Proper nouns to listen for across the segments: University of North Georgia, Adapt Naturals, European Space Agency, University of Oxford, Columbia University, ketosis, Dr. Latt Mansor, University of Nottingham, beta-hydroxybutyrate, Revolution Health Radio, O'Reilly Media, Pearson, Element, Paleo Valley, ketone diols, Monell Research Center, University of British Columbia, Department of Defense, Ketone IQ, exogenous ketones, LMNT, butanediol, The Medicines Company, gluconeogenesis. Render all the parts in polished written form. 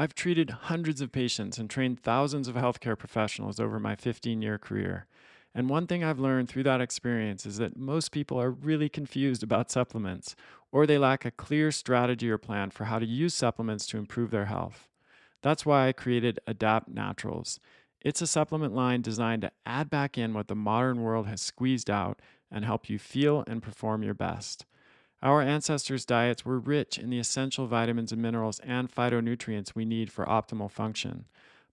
I've treated hundreds of patients and trained thousands of healthcare professionals over my 15-year career. And one thing I've learned through that experience is that most people are really confused about supplements, or they lack a clear strategy or plan for how to use supplements to improve their health. That's why I created Adapt Naturals. It's a supplement line designed to add back in what the modern world has squeezed out and help you feel and perform your best. Our ancestors' diets were rich in the essential vitamins and minerals and phytonutrients we need for optimal function.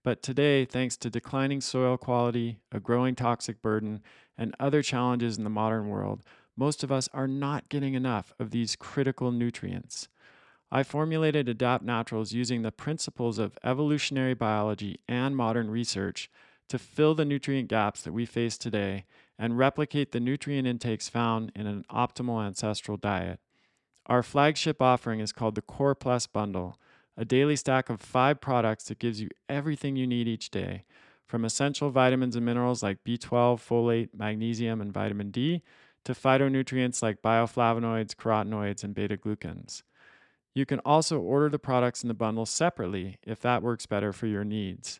But today, thanks to declining soil quality, a growing toxic burden, and other challenges in the modern world, most of us are not getting enough of these critical nutrients. I formulated Adapt Naturals using the principles of evolutionary biology and modern research to fill the nutrient gaps that we face today and replicate the nutrient intakes found in an optimal ancestral diet. Our flagship offering is called the Core Plus Bundle, a daily stack of 5 products that gives you everything you need each day, from essential vitamins and minerals like B12, folate, magnesium, and vitamin D, to phytonutrients like bioflavonoids, carotenoids, and beta-glucans. You can also order the products in the bundle separately if that works better for your needs.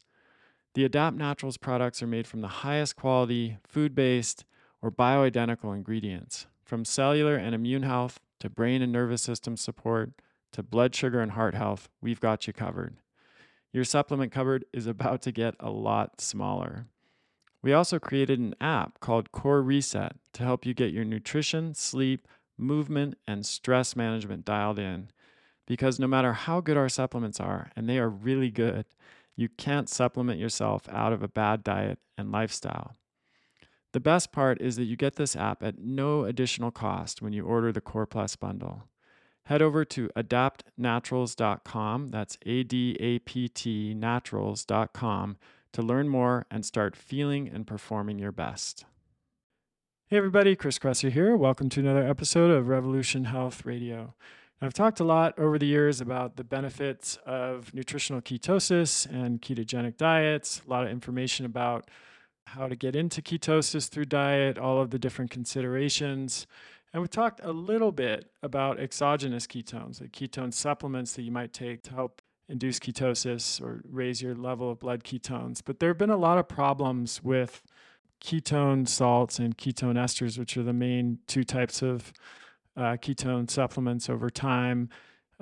The Adapt Naturals products are made from the highest quality, food-based, or bioidentical ingredients, from cellular and immune health to brain and nervous system support, to blood sugar and heart health. We've got you covered. Your supplement cupboard is about to get a lot smaller. We also created an app called Core Reset to help you get your nutrition, sleep, movement, and stress management dialed in. Because no matter how good our supplements are, and they are really good, you can't supplement yourself out of a bad diet and lifestyle. The best part is that you get this app at no additional cost when you order the Core Plus Bundle. Head over to adaptnaturals.com, that's A-D-A-P-T, naturals.com, to learn more and start feeling and performing your best. Hey everybody, Chris Kresser here. Welcome to another episode of Revolution Health Radio. I've talked a lot over the years about the benefits of nutritional ketosis and ketogenic diets, a lot of information about how to get into ketosis through diet, all of the different considerations. And we talked a little bit about exogenous ketones, the ketone supplements that you might take to help induce ketosis or raise your level of blood ketones. But there have been a lot of problems with ketone salts and ketone esters, which are the main two types of ketone supplements over time.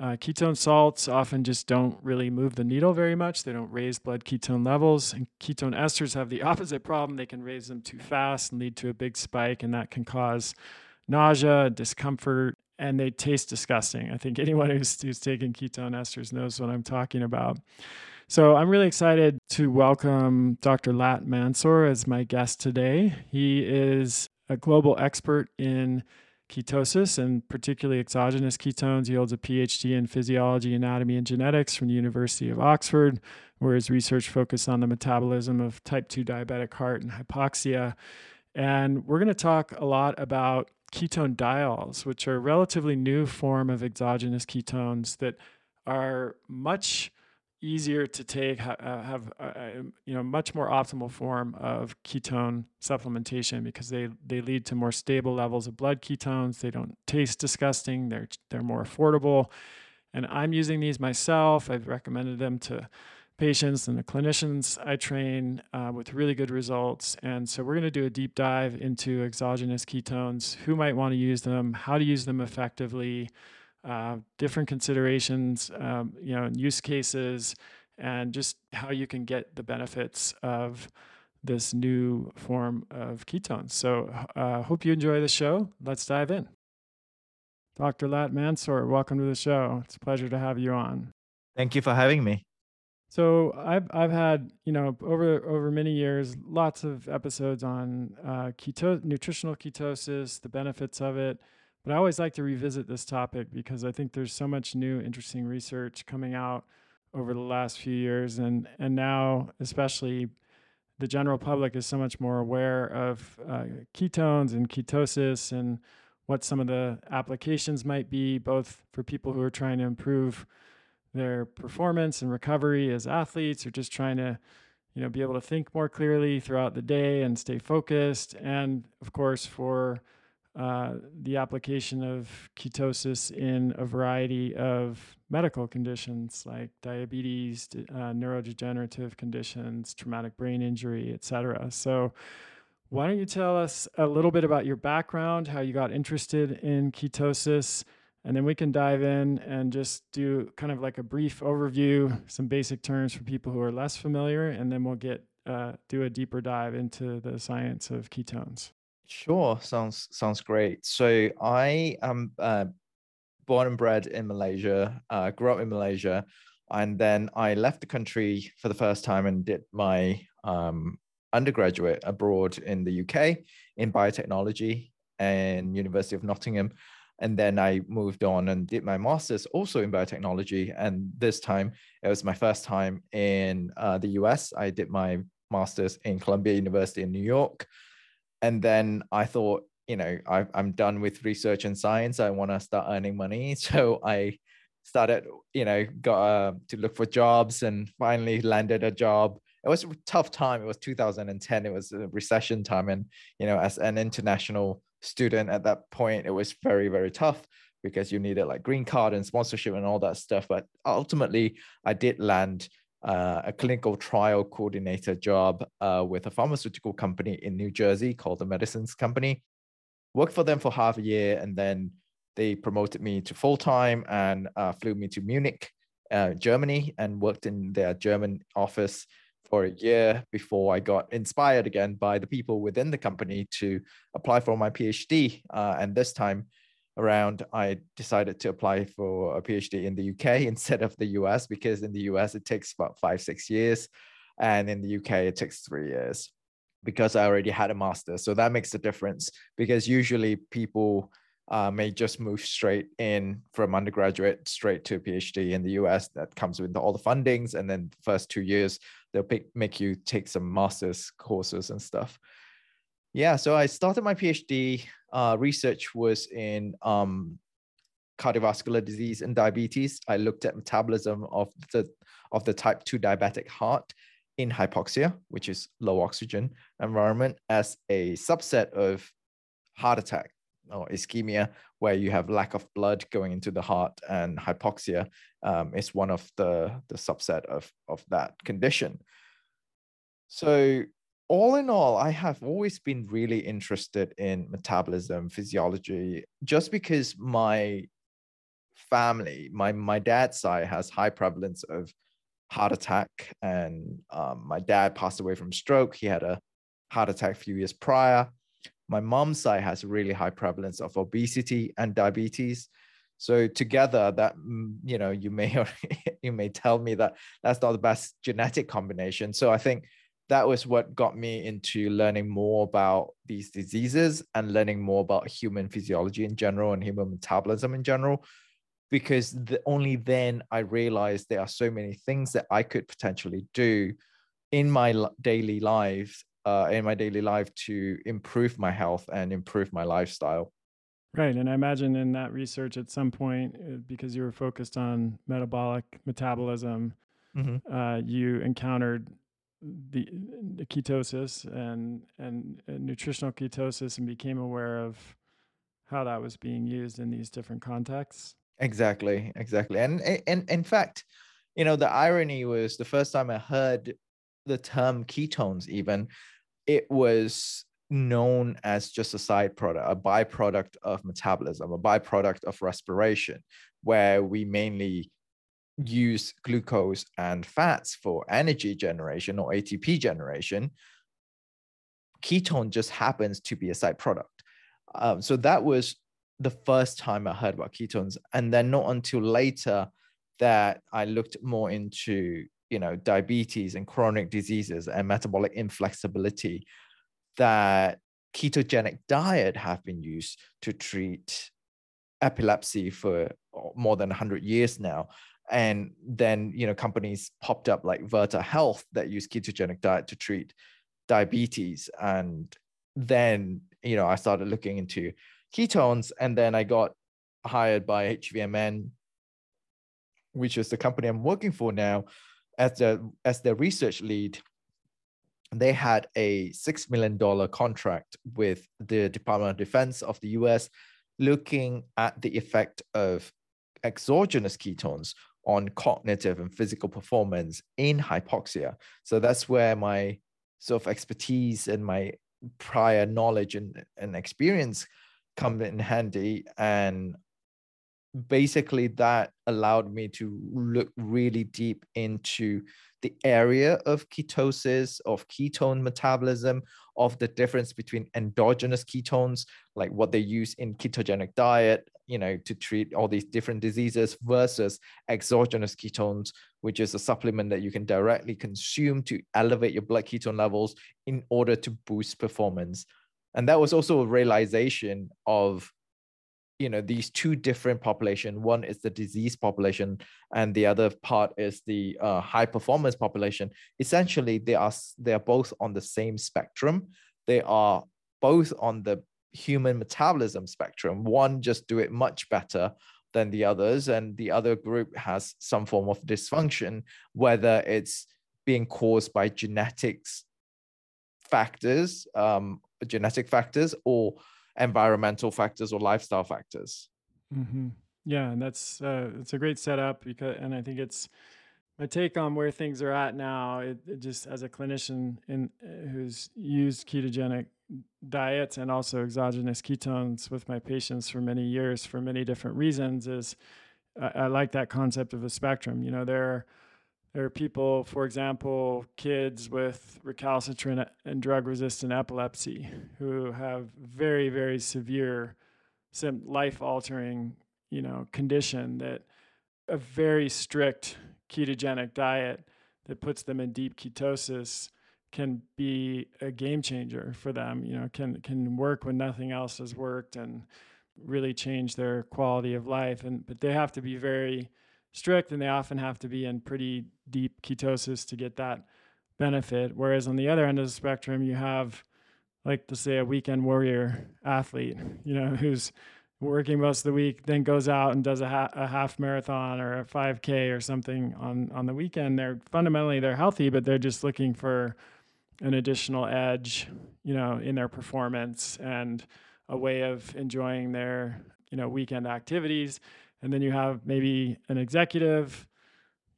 Ketone salts often just don't really move the needle very much. They don't raise blood ketone levels. And ketone esters have the opposite problem. They can raise them too fast and lead to a big spike, and that can cause nausea, discomfort, and they taste disgusting. I think anyone who's taken ketone esters knows what I'm talking about. So I'm really excited to welcome Dr. Latt Mansor as my guest today. He is a global expert in ketosis and particularly exogenous ketones. He holds a PhD in physiology, anatomy, and genetics from the University of Oxford, where his research focuses on the metabolism of type 2 diabetic heart and hypoxia. And we're going to talk a lot about ketone diols, which are a relatively new form of exogenous ketones that are much easier to take, have much more optimal form of ketone supplementation because they lead to more stable levels of blood ketones. They don't taste disgusting. They're more affordable. And I'm using these myself. I've recommended them to patients and the clinicians I train with really good results. And so we're going to do a deep dive into exogenous ketones, who might want to use them, how to use them effectively, different considerations, and use cases, and just how you can get the benefits of this new form of ketones. So hope you enjoy the show. Let's dive in. Dr. Latt Mansor, welcome to the show. It's a pleasure to have you on. Thank you for having me. So I've had, over many years, lots of episodes on nutritional ketosis, the benefits of it. But I always like to revisit this topic because I think there's so much new, interesting research coming out over the last few years. And now, especially the general public is so much more aware of ketones and ketosis and what some of the applications might be, both for people who are trying to improve their performance and recovery as athletes, or just trying to, be able to think more clearly throughout the day and stay focused. And of course, for the application of ketosis in a variety of medical conditions like diabetes, neurodegenerative conditions, traumatic brain injury, et cetera. So why don't you tell us a little bit about your background, how you got interested in ketosis, and then we can dive in and just do kind of like a brief overview, some basic terms for people who are less familiar, and then we'll get do a deeper dive into the science of ketones. Sure, sounds great. So I am born and bred in Malaysia, grew up in Malaysia, and then I left the country for the first time and did my undergraduate abroad in the UK in biotechnology and University of Nottingham. And then I moved on and did my master's also in biotechnology. And this time, it was my first time in the US. I did my master's in Columbia University in New York. And then I thought, you know, I'm done with research and science. I want to start earning money. So I started, you know, got to look for jobs and finally landed a job. It was a tough time. It was 2010. It was a recession time. And, you know, as an international student at that point, it was very, very tough because you needed like green card and sponsorship and all that stuff. But ultimately, I did land a clinical trial coordinator job with a pharmaceutical company in New Jersey called The Medicines Company. Worked for them for half a year, and then they promoted me to full-time and flew me to Munich, Germany, and worked in their German office for a year before I got inspired again by the people within the company to apply for my PhD. And this time around, I decided to apply for a PhD in the UK instead of the US, because in the US, it takes about 5-6 years. And in the UK, it takes 3 years because I already had a master. So that makes a difference, because usually people may just move straight in from undergraduate straight to a PhD in the US. That comes with all the fundings. And then the first 2 years, they'll make you take some master's courses and stuff. Yeah, so I started my PhD. Research was in cardiovascular disease and diabetes. I looked at metabolism of the type 2 diabetic heart in hypoxia, which is low oxygen environment, as a subset of heart attack or ischemia, where you have lack of blood going into the heart, and hypoxia is one of the subset of that condition. So all in all, I have always been really interested in metabolism, physiology, just because my family, my dad's side has high prevalence of heart attack, and my dad passed away from stroke. He had a heart attack a few years prior. My mom's side has really high prevalence of obesity and diabetes. So together, that, you know, you may tell me that that's not the best genetic combination. So I think that was what got me into learning more about these diseases and learning more about human physiology in general and human metabolism in general, because only then I realized there are so many things that I could potentially do in my daily life to improve my health and improve my lifestyle. Right. And I imagine in that research at some point, because you were focused on metabolism, mm-hmm. You encountered the ketosis and nutritional ketosis and became aware of how that was being used in these different contexts. Exactly. And in fact, you know, the irony was the first time I heard the term ketones, even, it was known as just a side product, a byproduct of metabolism, a byproduct of respiration, where we mainly use glucose and fats for energy generation or ATP generation. Ketone just happens to be a side product. So that was the first time I heard about ketones. And then not until later that I looked more into, you know, diabetes and chronic diseases and metabolic inflexibility, that ketogenic diet have been used to treat epilepsy for more than 100 years now. And then, you know, companies popped up like Virta Health that use ketogenic diet to treat diabetes. And then, you know, I started looking into ketones, and then I got hired by HVMN, which is the company I'm working for now, as their research lead they had a $6 million contract with the Department of Defense of the US looking at the effect of exogenous ketones on cognitive and physical performance in hypoxia. So that's where my sort of expertise and my prior knowledge and experience come in handy. And basically that allowed me to look really deep into the area of ketosis, of ketone metabolism, of the difference between endogenous ketones, like what they use in ketogenic diet, you know, to treat all these different diseases, versus exogenous ketones, which is a supplement that you can directly consume to elevate your blood ketone levels in order to boost performance. And that was also a realization of, you know, these two different populations. One is the disease population, and the other part is the high performance population. Essentially, they are both on the same spectrum. They are both on the human metabolism spectrum. One just do it much better than the others, and the other group has some form of dysfunction, whether it's being caused by genetic factors, or environmental factors or lifestyle factors. Mm-hmm. Yeah, and that's a great setup, because, and I think it's my take on where things are at now. It just, as a clinician who's used ketogenic diets and also exogenous ketones with my patients for many years for many different reasons, is I like that concept of a spectrum. You know, there are people, for example, kids with recalcitrant and drug-resistant epilepsy who have very, very severe, life-altering, you know, condition that a very strict ketogenic diet that puts them in deep ketosis can be a game changer for them. You know, can work when nothing else has worked and really change their quality of life. But they have to be very strict, and they often have to be in pretty deep ketosis to get that benefit. Whereas on the other end of the spectrum, you have, like, let's say, a weekend warrior athlete, you know, who's working most of the week, then goes out and does a half marathon or a 5K or something on the weekend. They're fundamentally healthy, but they're just looking for an additional edge, you know, in their performance and a way of enjoying their, you know, weekend activities. And then you have maybe an executive,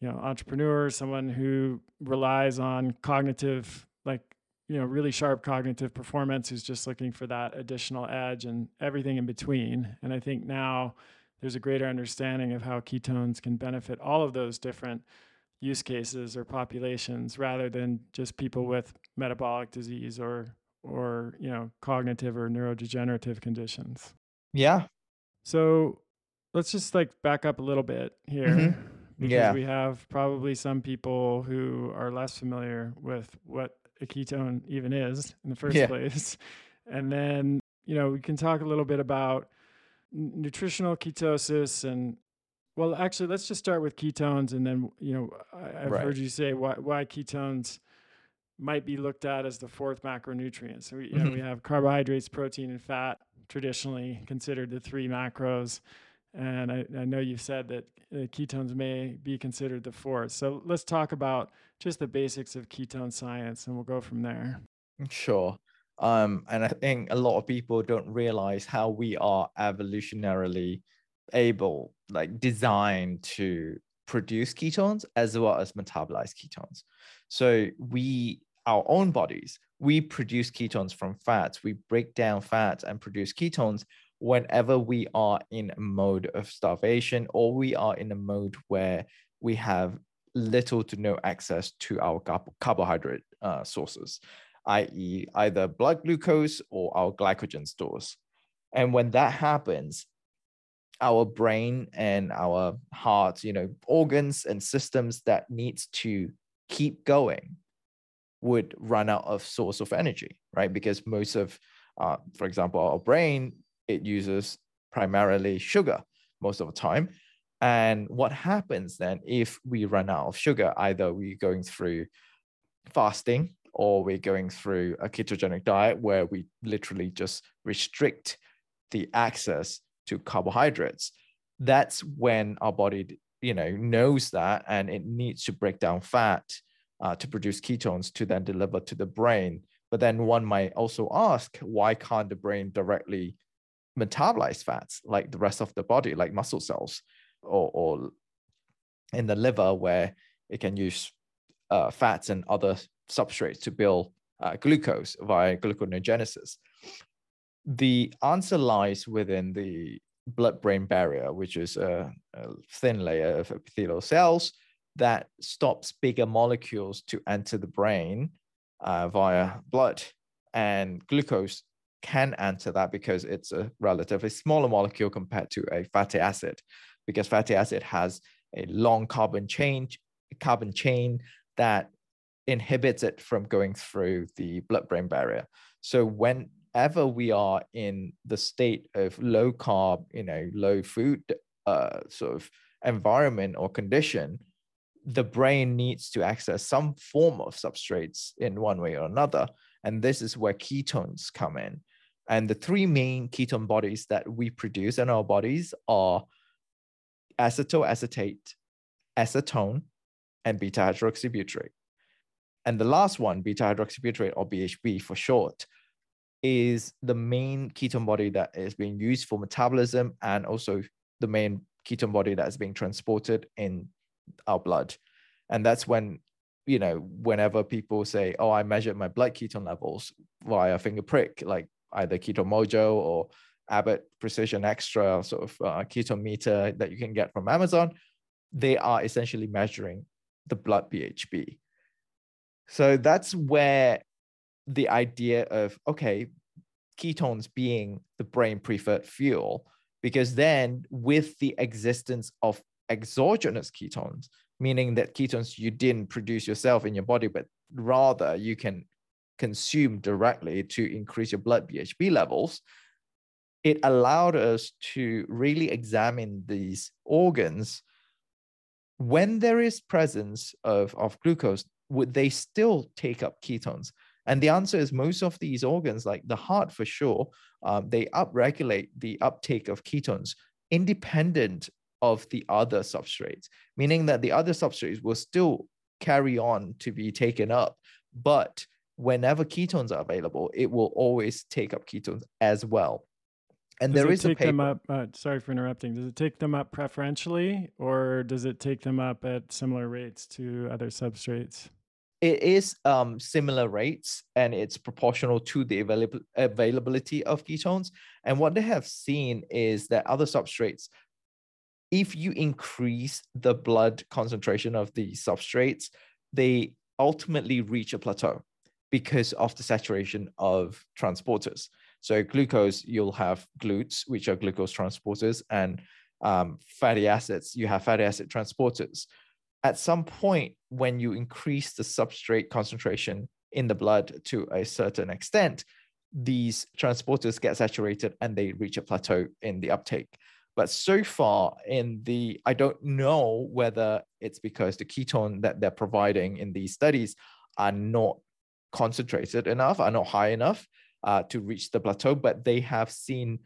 you know, entrepreneur, someone who relies on cognitive, like, you know, really sharp cognitive performance, who's just looking for that additional edge, and everything in between. And I think now there's a greater understanding of how ketones can benefit all of those different use cases or populations, rather than just people with metabolic disease or you know, cognitive or neurodegenerative conditions. Yeah. So let's just, like, back up a little bit here, mm-hmm. because we have probably some people who are less familiar with what a ketone even is in the first place. And then, you know, we can talk a little bit about nutritional ketosis and, well, actually, let's just start with ketones. And then, you know, I've right. heard you say why ketones might be looked at as the fourth macronutrient. So we, you know, we have carbohydrates, protein, and fat, traditionally considered the three macros. And I know you've said that ketones may be considered the fourth. So let's talk about just the basics of ketone science, and we'll go from there. Sure. And I think a lot of people don't realize how we are evolutionarily able, like, designed to produce ketones as well as metabolize ketones. So our own bodies, we produce ketones from fats. We break down fats and produce ketones whenever we are in a mode of starvation, or we are in a mode where we have little to no access to our carbohydrate sources, i.e. either blood glucose or our glycogen stores. And when that happens, our brain and our heart, you know, organs and systems that needs to keep going would run out of source of energy, right? Because most of, for example, our brain, it uses primarily sugar most of the time. And what happens then if we run out of sugar, either we're going through fasting or we're going through a ketogenic diet where we literally just restrict the access to carbohydrates, that's when our body, you know, knows that, and it needs to break down fat to produce ketones to then deliver to the brain. But then one might also ask, why can't the brain directly metabolize fats like the rest of the body, like muscle cells, or in the liver, where it can use fats and other substrates to build glucose via gluconeogenesis? The answer lies within the blood-brain barrier, which is a thin layer of epithelial cells that stops bigger molecules to enter the brain via blood. And glucose can enter that because it's a relatively smaller molecule compared to a fatty acid, because fatty acid has a long carbon chain that inhibits it from going through the blood-brain barrier. So whenever we are in the state of low carb, low food sort of environment or condition, the brain needs to access some form of substrates in one way or another. And this is where ketones come in. And the three main ketone bodies that we produce in our bodies are acetyl acetate, acetone, and beta-hydroxybutyrate. And the last one, beta-hydroxybutyrate, or BHB for short, is the main ketone body that is being used for metabolism, and also the main ketone body that is being transported in our blood. And that's when, whenever people say, oh, I measured my blood ketone levels via finger prick, like either Keto Mojo or Abbott Precision Extra sort of ketone meter that you can get from Amazon, they are essentially measuring the blood BHB. So that's where the idea of, okay, ketones being the brain preferred fuel, because then with the existence of exogenous ketones, meaning that ketones you didn't produce yourself in your body, but rather you can consume directly to increase your blood BHB levels, it allowed us to really examine these organs. When there is presence of glucose, would they still take up ketones? And the answer is most of these organs, like the heart for sure, they upregulate the uptake of ketones independent of the other substrates, meaning that the other substrates will still carry on to be taken up. But whenever ketones are available, it will always take up ketones as well. And there is a paper. Sorry for interrupting. Does it take them up preferentially, or does it take them up at similar rates to other substrates? It is similar rates, and it's proportional to the availability of ketones. And what they have seen is that other substrates, if you increase the blood concentration of the substrates, they ultimately reach a plateau because of the saturation of transporters. So glucose, you'll have glutes, which are glucose transporters, and fatty acids, you have fatty acid transporters. At some point, when you increase the substrate concentration in the blood to a certain extent, these transporters get saturated and they reach a plateau in the uptake. But so far in the, I don't know whether it's because the ketone that they're providing in these studies are not concentrated enough, are not high enough to reach the plateau, but they have seen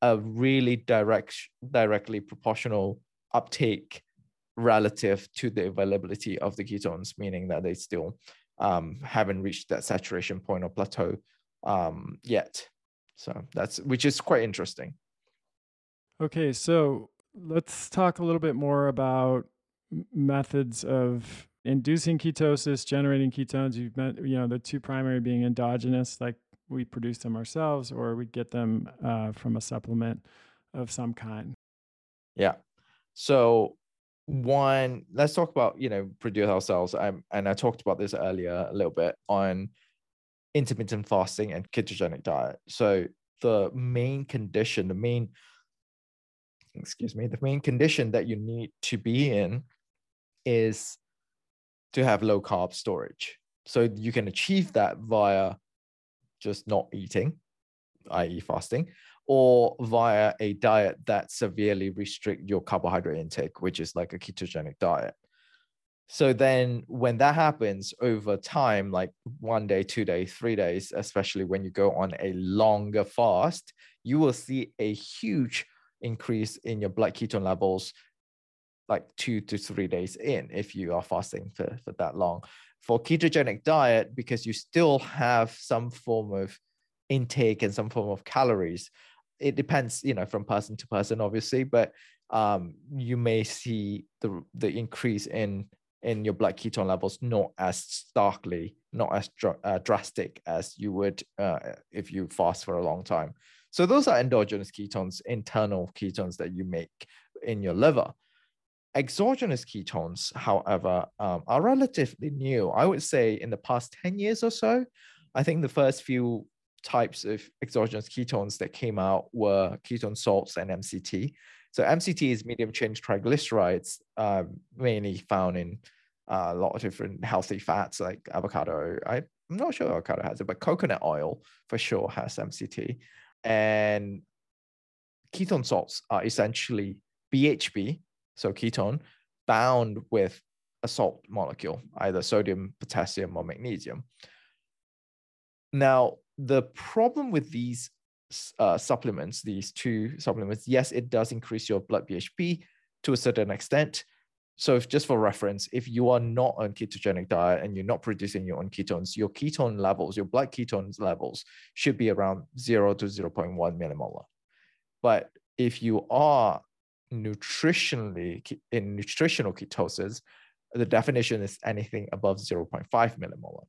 a really directly proportional uptake relative to the availability of the ketones, meaning that they still haven't reached that saturation point or plateau yet. So which is quite interesting. Okay, so let's talk a little bit more about methods of inducing ketosis, generating ketones. You've met, the two primary being endogenous, like we produce them ourselves, or we get them from a supplement of some kind. Yeah. So one, let's talk about, produce ourselves. And I talked about this earlier a little bit on intermittent fasting and ketogenic diet. So the main condition that you need to be in is to have low carb storage. So you can achieve that via just not eating, i.e. fasting, or via a diet that severely restricts your carbohydrate intake, which is like a ketogenic diet. So then when that happens over time, like 1 day, 2 days, 3 days, especially when you go on a longer fast, you will see a huge increase in your blood ketone levels like 2 to 3 days in, if you are fasting for that long. for ketogenic diet because you still have some form of intake and some form of calories. It depends, you know, from person to person, obviously, but you may see the increase in your blood ketone levels not as starkly, not as drastic as you would if you fast for a long time. So those are endogenous ketones, internal ketones that you make in your liver. Exogenous ketones, however, are relatively new. I would say in the past 10 years or so, I think the first few types of exogenous ketones that came out were ketone salts and MCT. So MCT is medium chain triglycerides, mainly found in a lot of different healthy fats like avocado. I'm not sure avocado has it, but coconut oil for sure has MCT. And ketone salts are essentially BHB, so ketone, bound with a salt molecule, either sodium, potassium, or magnesium. Now, the problem with these supplements, these two supplements, yes, it does increase your blood BHB to a certain extent. So if, just for reference, if you are not on ketogenic diet and you're not producing your own ketones, your ketone levels, your blood ketone levels should be around 0 to 0.1 millimolar. But if you are nutritionally in nutritional ketosis, the definition is anything above 0.5 millimolar.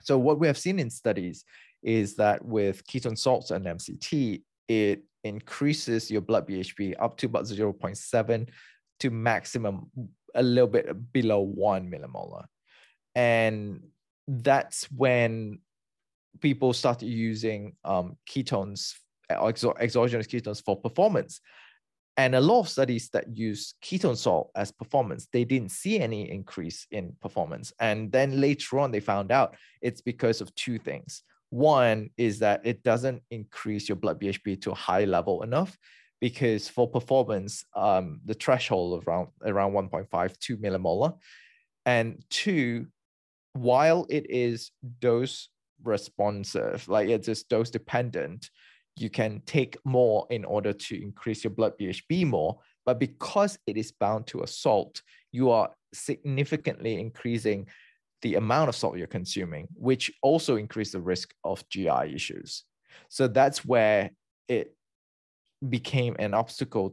So what we have seen in studies is that with ketone salts and MCT, it increases your blood BHB up to about 0.7 to maximum a little bit below 1 millimolar. And that's when people started using ketones, exogenous ketones for performance. And a lot of studies that use ketone salt as performance, they didn't see any increase in performance. And then later on, they found out it's because of two things. One is that it doesn't increase your blood BHB to a high level enough, because for performance, the threshold of around 1.52 millimolar. And two, while it is dose responsive, like it's just dose dependent, you can take more in order to increase your blood BHB more. But because it is bound to a salt, you are significantly increasing the amount of salt you're consuming, which also increases the risk of GI issues. So that's where it became an obstacle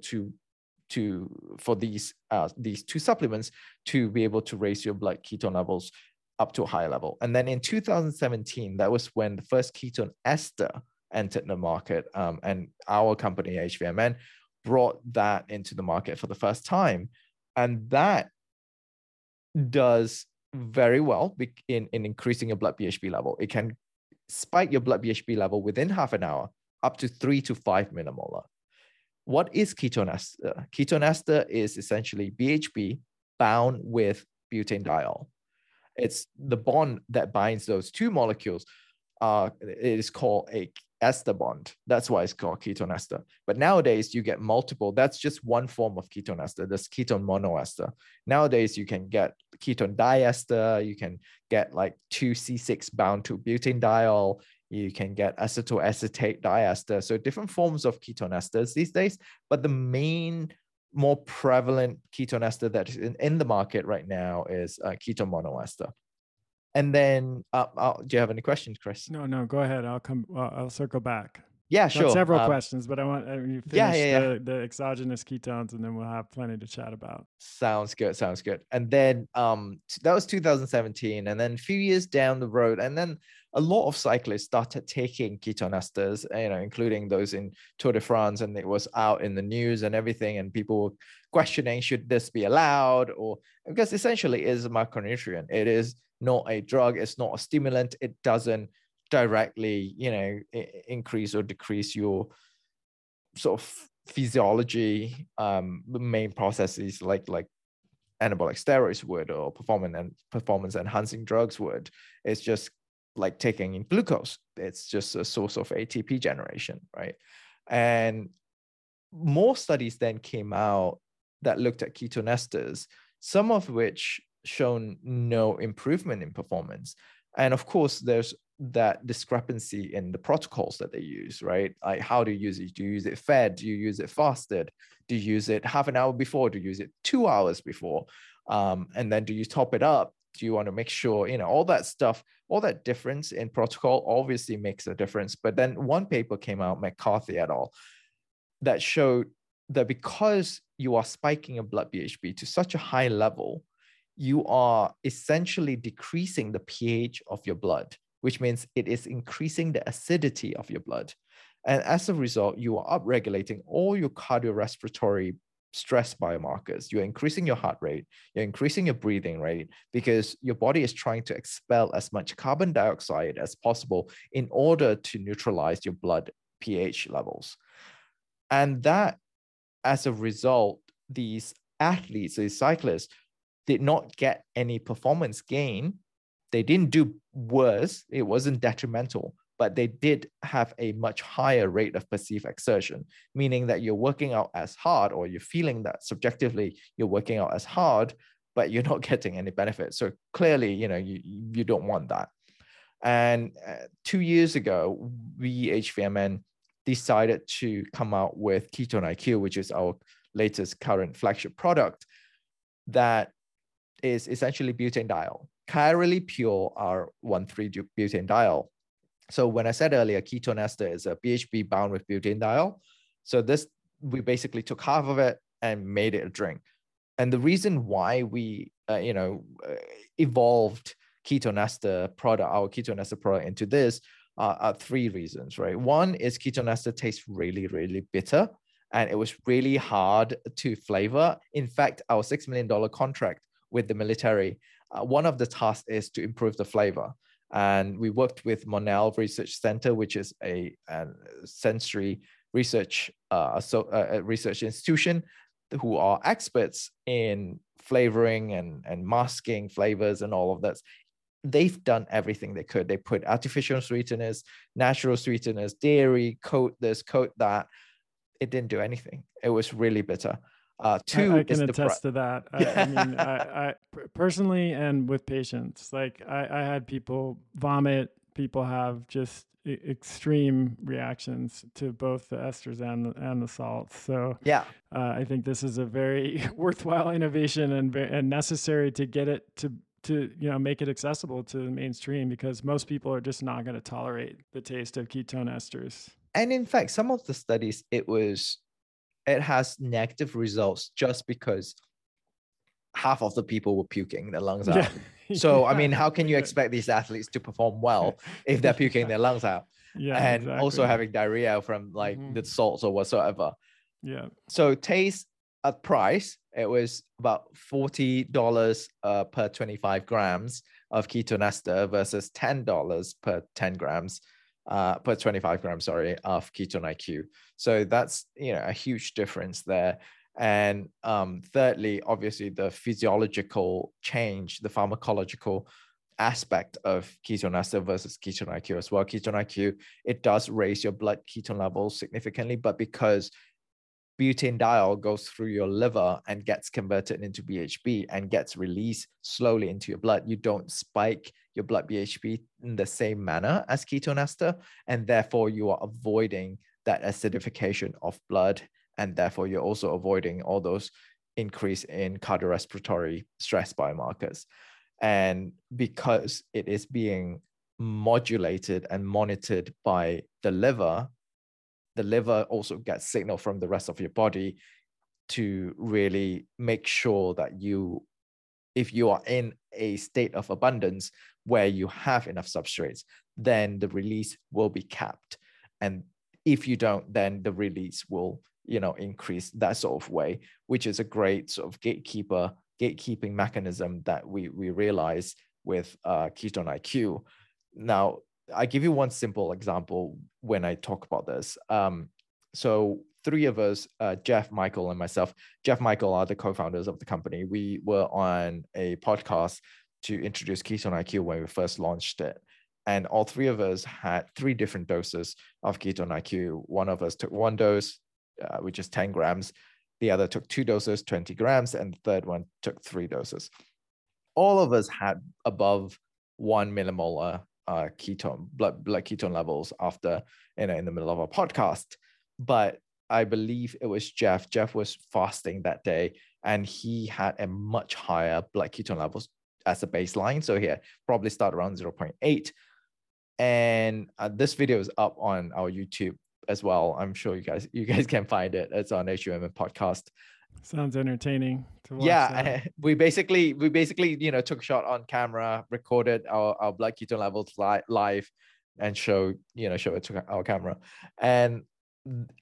for these two supplements to be able to raise your blood ketone levels up to a higher level. And then in 2017, that was when the first ketone ester entered the market, and our company, HVMN, brought that into the market for the first time. And that does very well in increasing your blood BHB level. It can spike your blood BHB level within half an hour up to 3 to 5 millimolar. What is ketone ester? Ketone ester is essentially BHB bound with butanediol. It's the bond that binds those two molecules. It is called a ester bond. That's why it's called ketone ester. But nowadays you get multiple. That's just one form of ketone ester. There's ketone monoester. Nowadays you can get ketone diester. You can get like 2C6 bound to butanediol. You can get acetoacetate diester. So different forms of ketone esters these days. But the main, more prevalent ketone ester that is in the market right now is ketone monoester. And then, do you have any questions, Chris? No, go ahead. I'll circle back. Yeah, sure. Several questions, but I mean, you finish the exogenous ketones, and then we'll have plenty to chat about. Sounds good. And then that was 2017. And then a few years down the road, and then a lot of cyclists started taking ketone esters, including those in Tour de France, and it was out in the news and everything, and people were questioning, should this be allowed? Or because essentially it is a macronutrient. It is not a drug. It's not a stimulant. It doesn't directly, increase or decrease your sort of physiology, the main processes like anabolic steroids would, or performance enhancing drugs would. It's just like taking in glucose. It's just a source of ATP generation, right? And more studies then came out that looked at ketone esters, some of which shown no improvement in performance. And of course, there's that discrepancy in the protocols that they use, right? Like, how do you use it? Do you use it fed? Do you use it fasted? Do you use it half an hour before? Do you use it 2 hours before? And then do you top it up? Do you want to make sure, you know, all that stuff, all that difference in protocol obviously makes a difference. But then one paper came out, McCarthy et al., that showed that because you are spiking a blood BHB to such a high level, you are essentially decreasing the pH of your blood, which means it is increasing the acidity of your blood. And as a result, you are upregulating all your cardiorespiratory stress biomarkers. You're increasing your heart rate, you're increasing your breathing rate, because your body is trying to expel as much carbon dioxide as possible in order to neutralize your blood pH levels. And that, as a result, these athletes, these cyclists, did not get any performance gain. They didn't do worse. It wasn't detrimental, but they did have a much higher rate of perceived exertion, meaning that you're working out as hard, or you're feeling that subjectively you're working out as hard, but you're not getting any benefit. So clearly, you know, you don't want that. And 2 years ago, we, HVMN, decided to come out with Ketone IQ, which is our latest current flagship product that is essentially butanediol, chirally pure R13 butanediol. So when I said earlier, ketone ester is a BHB bound with butanediol. So this, we basically took half of it and made it a drink. And the reason why we, evolved ketone ester product, our ketone ester product into this are three reasons, right? One is ketone ester tastes really, really bitter, and it was really hard to flavor. In fact, our $6 million contract with the military, one of the tasks is to improve the flavor. And we worked with Monell Research Center, which is a sensory research, research institution, who are experts in flavoring and masking flavors and all of that. They've done everything they could. They put artificial sweeteners, natural sweeteners, dairy, coat this, coat that. It didn't do anything. It was really bitter. Two, I can attest to that. I mean, I personally, and with patients, like I had people vomit, people have just extreme reactions to both the esters and the salts. So yeah, I think this is a very worthwhile innovation and necessary to get it to make it accessible to the mainstream, because most people are just not going to tolerate the taste of ketone esters. And in fact, some of the studies, it has negative results just because half of the people were puking their lungs out. Yeah. So, I mean, how can you expect these athletes to perform well if they're puking their lungs out? Yeah, and exactly. Also having diarrhea from the salts or whatsoever. Yeah. So taste at price, it was about $40 per 25 grams of ketone ester versus $10 per 10 grams. Per 25 grams, of ketone IQ. So that's, a huge difference there. And thirdly, obviously the physiological change, the pharmacological aspect of ketone ester versus ketone IQ as well. Ketone IQ, it does raise your blood ketone levels significantly, but because butanediol goes through your liver and gets converted into BHB and gets released slowly into your blood, you don't spike your blood BHB in the same manner as ketone ester, and therefore you are avoiding that acidification of blood, and therefore you're also avoiding all those increase in cardiorespiratory stress biomarkers. And because it is being modulated and monitored by the liver also gets signal from the rest of your body to really make sure that if you are in a state of abundance where you have enough substrates, then the release will be capped. And if you don't, then the release will, increase that sort of way, which is a great sort of gatekeeping mechanism that we realize with Ketone IQ. Now, I give you one simple example when I talk about this. So three of us, Jeff, Michael, and myself. Jeff, Michael are the co-founders of the company. We were on a podcast to introduce Ketone IQ when we first launched it. And all three of us had three different doses of Ketone IQ. One of us took one dose, which is 10 grams. The other took two doses, 20 grams. And the third one took three doses. All of us had above 1 millimolar ketone blood ketone levels after in the middle of our podcast, but I believe it was Jeff was fasting that day, and he had a much higher blood ketone levels as a baseline. So here, probably start around 0.8. And this video is up on our YouTube as well. I'm sure you guys can find it. It's on HVMN podcast. Sounds entertaining to watch. Yeah, we basically took a shot on camera, recorded our blood ketone levels live, and show it to our camera. And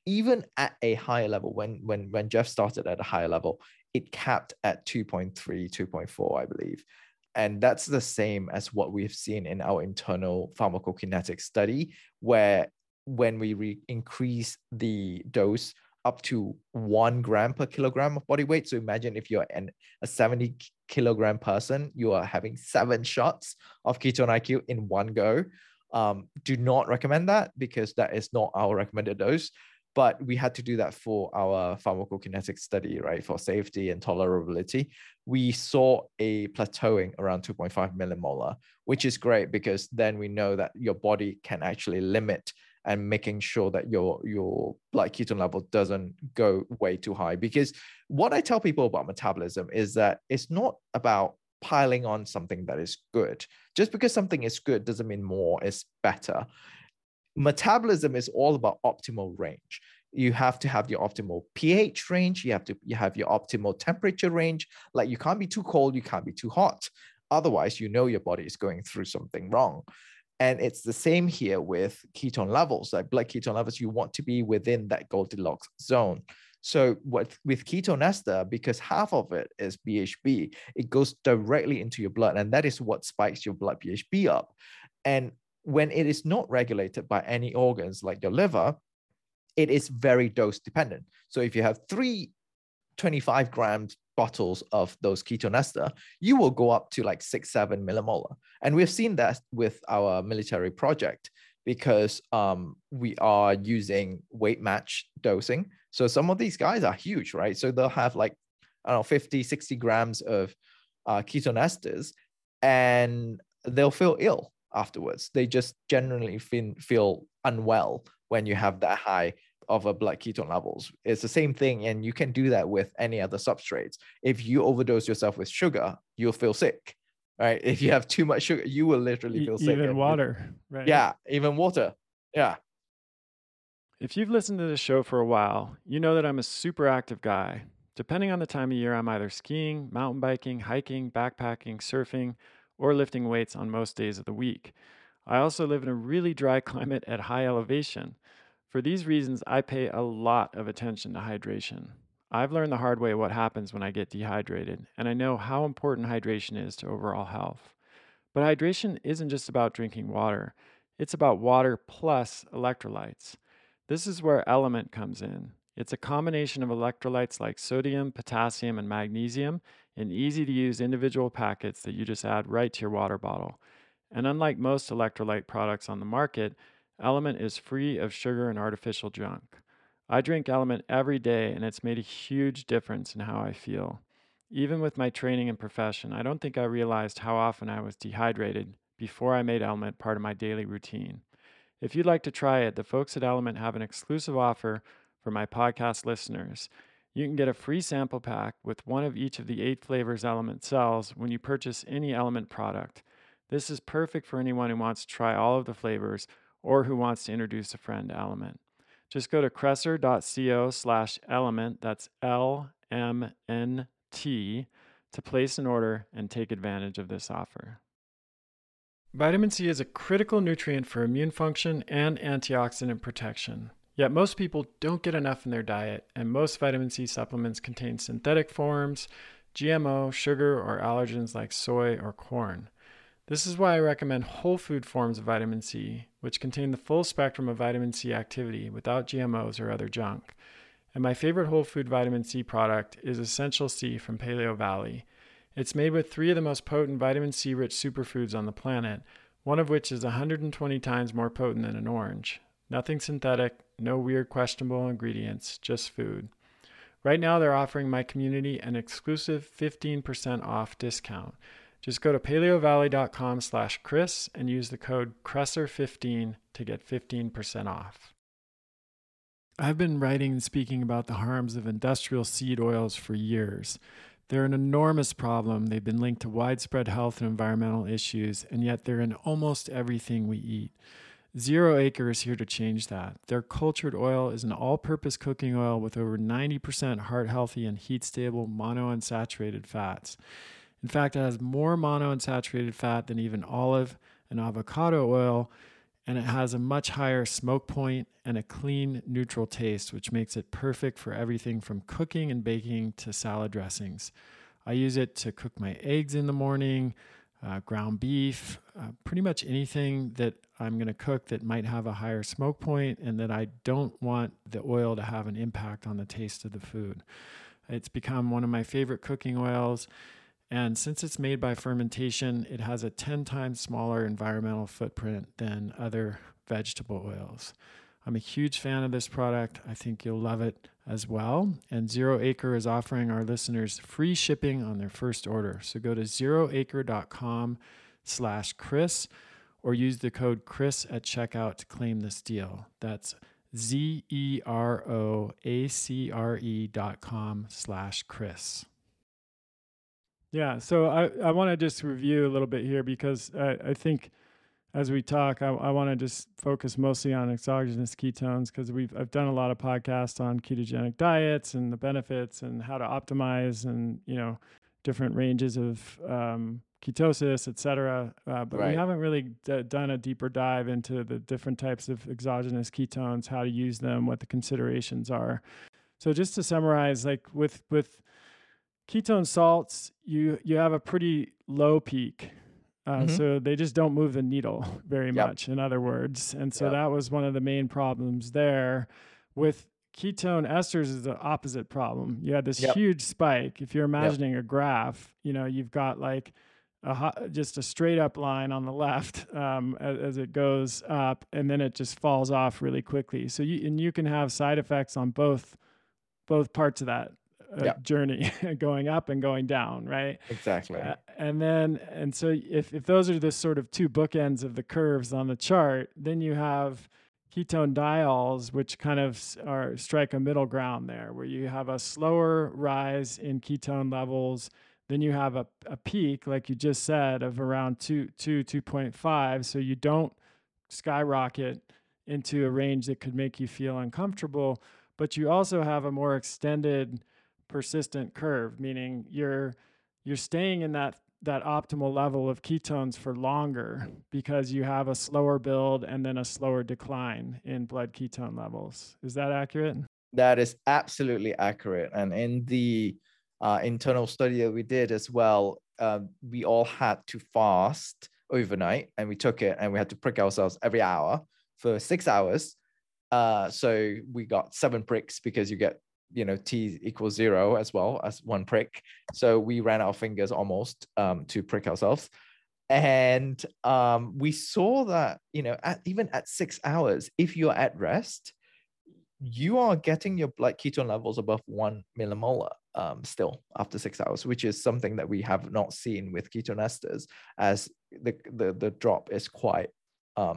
even at a higher level, when Jeff started at a higher level, it capped at 2.3, 2.4, I believe. And that's the same as what we've seen in our internal pharmacokinetic study, where when we increase the dose up to 1 gram per kilogram of body weight. So imagine if you're a 70 kilogram person, you are having 7 shots of ketone IQ in one go. Do not recommend that, because that is not our recommended dose. But we had to do that for our pharmacokinetic study, right? For safety and tolerability, we saw a plateauing around 2.5 millimolar, which is great, because then we know that your body can actually limit and making sure that your blood ketone level doesn't go way too high. Because what I tell people about metabolism is that it's not about piling on something that is good. Just because something is good doesn't mean more is better. Metabolism is all about optimal range. You have to have your optimal pH range. You have your optimal temperature range. Like, you can't be too cold, you can't be too hot. Otherwise, your body is going through something wrong. And it's the same here with ketone levels, like blood ketone levels. You want to be within that Goldilocks zone. So with ketone ester, because half of it is BHB, it goes directly into your blood. And that is what spikes your blood BHB up. And when it is not regulated by any organs like your liver, it is very dose dependent. So if you have 3 25 gram bottles of those ketone ester, you will go up to like 6-7 millimolar. And we've seen that with our military project, because we are using weight match dosing. So some of these guys are huge, right? So they'll have like, 50-60 grams of ketone esters, and they'll feel ill afterwards. They just generally feel unwell when you have that high of a blood ketone levels. It's the same thing, and you can do that with any other substrates. If you overdose yourself with sugar, you'll feel sick, right? If you have too much sugar, you will literally feel sick. Even water, right? Yeah, even water. Yeah. If you've listened to this show for a while, you know that I'm a super active guy. Depending on the time of year, I'm either skiing, mountain biking, hiking, backpacking, surfing, or lifting weights on most days of the week. I also live in a really dry climate at high elevation. For these reasons, I pay a lot of attention to hydration. I've learned the hard way what happens when I get dehydrated, and I know how important hydration is to overall health. But hydration isn't just about drinking water. It's about water plus electrolytes. This is where Element comes in. It's a combination of electrolytes like sodium, potassium, and magnesium in easy-to-use individual packets that you just add right to your water bottle. And unlike most electrolyte products on the market, Element is free of sugar and artificial junk. I drink Element every day, and it's made a huge difference in how I feel. Even with my training and profession, I don't think I realized how often I was dehydrated before I made Element part of my daily routine. If you'd like to try it, the folks at Element have an exclusive offer for my podcast listeners. You can get a free sample pack with one of each of the 8 flavors Element sells when you purchase any Element product. This is perfect for anyone who wants to try all of the flavors, or who wants to introduce a friend to Element. Just go to Kresser.co/Element, that's LMNT, to place an order and take advantage of this offer. Vitamin C is a critical nutrient for immune function and antioxidant protection. Yet most people don't get enough in their diet, and most vitamin C supplements contain synthetic forms, GMO, sugar, or allergens like soy or corn. This is why I recommend whole food forms of vitamin C, which contain the full spectrum of vitamin C activity without GMOs or other junk. And my favorite whole food vitamin C product is Essential C from Paleo Valley. It's made with 3 of the most potent vitamin C-rich superfoods on the planet, one of which is 120 times more potent than an orange. Nothing synthetic, no weird questionable ingredients, just food. Right now, they're offering my community an exclusive 15% off discount. Just go to paleovalley.com/Chris and use the code Kresser15 to get 15% off. I've been writing and speaking about the harms of industrial seed oils for years. They're an enormous problem. They've been linked to widespread health and environmental issues, and yet they're in almost everything we eat. Zero Acre is here to change that. Their cultured oil is an all-purpose cooking oil with over 90% heart-healthy and heat-stable monounsaturated fats. In fact, it has more monounsaturated fat than even olive and avocado oil, and it has a much higher smoke point and a clean, neutral taste, which makes it perfect for everything from cooking and baking to salad dressings. I use it to cook my eggs in the morning, ground beef, pretty much anything that I'm going to cook that might have a higher smoke point and that I don't want the oil to have an impact on the taste of the food. It's become one of my favorite cooking oils, and since it's made by fermentation, it has a 10 times smaller environmental footprint than other vegetable oils. I'm a huge fan of this product. I think you'll love it as well. And Zero Acre is offering our listeners free shipping on their first order. So go to zeroacre.com/Chris or use the code Chris at checkout to claim this deal. That's zeroacre.com/Chris. Yeah, so I want to just review a little bit here because I think as we talk, I want to just focus mostly on exogenous ketones because I've done a lot of podcasts on ketogenic diets and the benefits and how to optimize and, you know, different ranges of ketosis, et cetera. But right. We haven't really done a deeper dive into the different types of exogenous ketones, how to use them, what the considerations are. So just to summarize, like with ketone salts, you have a pretty low peak. So they just don't move the needle very much, in other words. And so that was one of the main problems there. With ketone esters is the opposite problem. You had this huge spike. If you're imagining a graph, you know, you've got like just a straight up line on the left as it goes up, and then it just falls off really quickly. So you can have side effects on both parts of that. Journey going up and going down, right? Exactly. And so if those are the sort of two bookends of the curves on the chart, then you have ketone diols, which kind of strike a middle ground there, where you have a slower rise in ketone levels. Then you have a peak, like you just said, of around 2.5. So you don't skyrocket into a range that could make you feel uncomfortable, but you also have a more extended persistent curve, meaning you're staying in that optimal level of ketones for longer because you have a slower build and then a slower decline in blood ketone levels. Is that accurate? That is absolutely accurate. And in the internal study that we did as well, we all had to fast overnight, and we took it and we had to prick ourselves every hour for 6 hours. So we got 7 pricks because you get T equals 0 as well as 1 prick. So we ran our fingers almost to prick ourselves. And we saw that, even at 6 hours, if you're at rest, you are getting your blood ketone levels above 1 millimolar still after 6 hours, which is something that we have not seen with ketone esters, as the drop is quite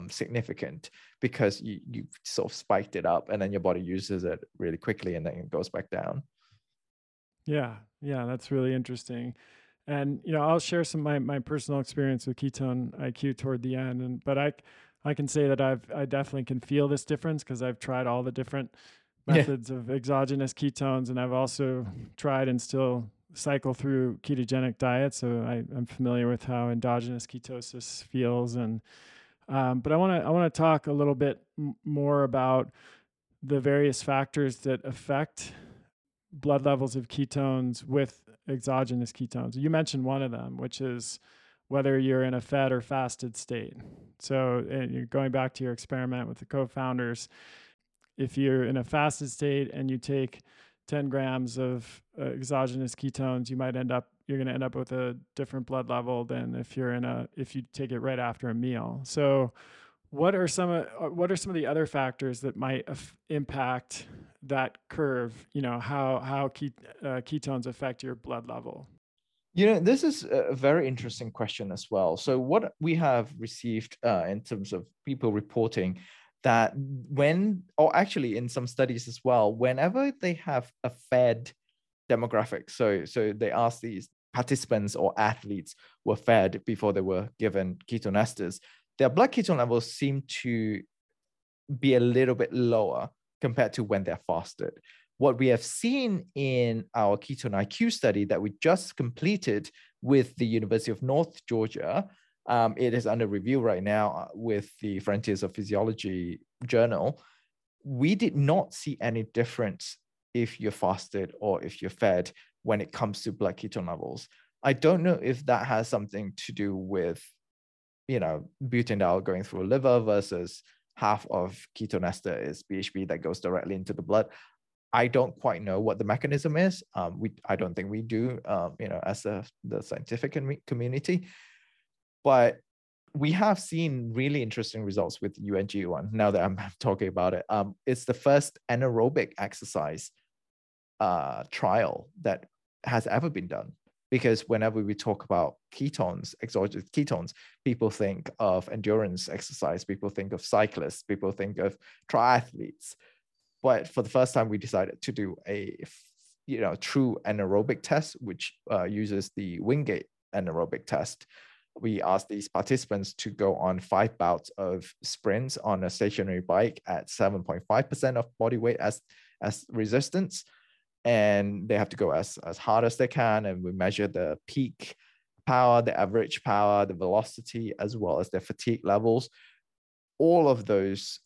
significant because you sort of spiked it up and then your body uses it really quickly and then it goes back down. Yeah, that's really interesting. And I'll share some of my personal experience with ketone IQ toward the end. But I can say that I definitely can feel this difference because I've tried all the different methods of exogenous ketones, and I've also tried and still cycle through ketogenic diets. So I'm familiar with how endogenous ketosis feels and. But I want to talk a little bit more about the various factors that affect blood levels of ketones with exogenous ketones. You mentioned one of them, which is whether you're in a fed or fasted state. So you're going back to your experiment with the co-founders. If you're in a fasted state and you take 10 grams of exogenous ketones, you're going to end up with a different blood level than if you take it right after a meal. So what are some of the other factors that might impact that curve, how ketones affect your blood level? This is a very interesting question as well. So what we have received in terms of people reporting that when, or actually in some studies as well, whenever they have a fed demographic. So they asked these participants or athletes were fed before they were given ketone esters. Their blood ketone levels seem to be a little bit lower compared to when they're fasted. What we have seen in our ketone IQ study that we just completed with the University of North Georgia, it is under review right now with the Frontiers of Physiology journal, we did not see any difference if you're fasted or if you're fed when it comes to blood ketone levels. I don't know if that has something to do with, you know, butanediol going through liver versus half of ketone ester is BHB that goes directly into the blood. I don't quite know what the mechanism is. I don't think we do, you know, as the scientific community. But we have seen really interesting results with UNG1, now that I'm talking about it. It's the first anaerobic exercise trial that has ever been done. Because whenever we talk about ketones, exogenous ketones, people think of endurance exercise, people think of cyclists, people think of triathletes. But for the first time, we decided to do a, you know, true anaerobic test, which uses the Wingate anaerobic test. We asked these participants to go on 5 bouts of sprints on a stationary bike at 7.5% of body weight as resistance. And they have to go as hard as they can. And we measure the peak power, the average power, the velocity, as well as their fatigue levels. All of those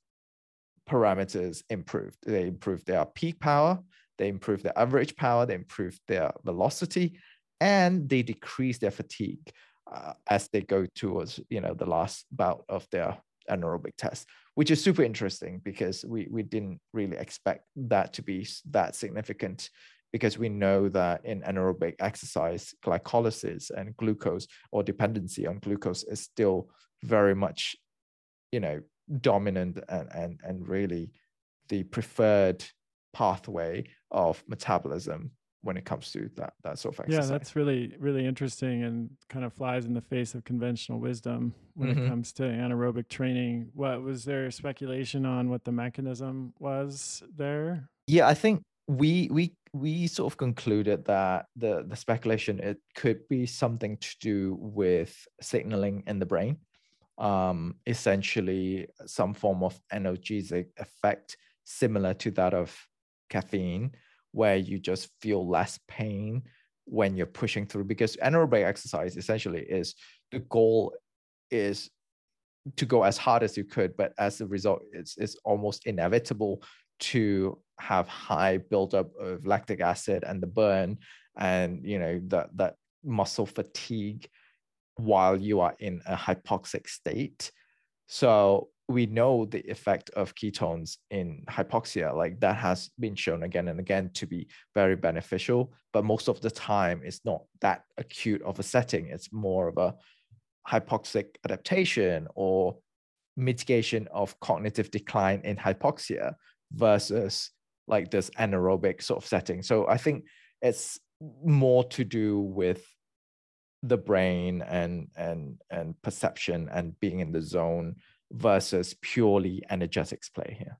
parameters improved. They improved their peak power, they improved their average power, they improved their velocity, and they decreased their fatigue as they go towards, you know, the last bout of their anaerobic test, which is super interesting because we didn't really expect that to be that significant, because we know that in anaerobic exercise, glycolysis and glucose or dependency on glucose is still very much, you know, dominant and really the preferred pathway of metabolism when it comes to that sort of exercise. Yeah, that's really, really interesting and kind of flies in the face of conventional wisdom when it comes to anaerobic training. What was there speculation on what the mechanism was there? Yeah, I think we sort of concluded that the speculation, it could be something to do with signaling in the brain, essentially some form of analgesic effect similar to that of caffeine, where you just feel less pain when you're pushing through, because anaerobic exercise essentially is, the goal is to go as hard as you could, but as a result, it's almost inevitable to have high buildup of lactic acid and the burn and, you know, that muscle fatigue while you are in a hypoxic state. So we know the effect of ketones in hypoxia, like that has been shown again and again to be very beneficial, but most of the time it's not that acute of a setting. It's more of a hypoxic adaptation or mitigation of cognitive decline in hypoxia versus like this anaerobic sort of setting. So I think it's more to do with the brain and perception and being in the zone versus purely energetics play here.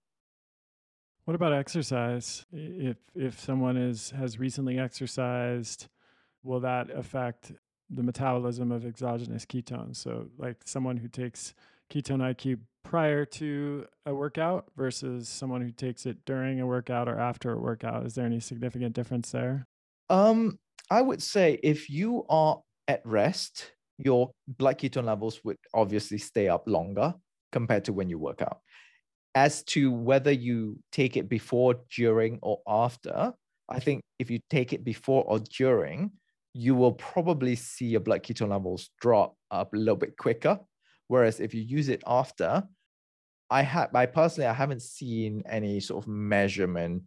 What about exercise? If someone has recently exercised, will that affect the metabolism of exogenous ketones? So like someone who takes ketone IQ prior to a workout versus someone who takes it during a workout or after a workout, is there any significant difference there? I would say if you are at rest, your blood ketone levels would obviously stay up longer compared to when you work out. As to whether you take it before, during, or after, I think if you take it before or during, you will probably see your blood ketone levels drop up a little bit quicker. Whereas if you use it after, I personally haven't seen any sort of measurement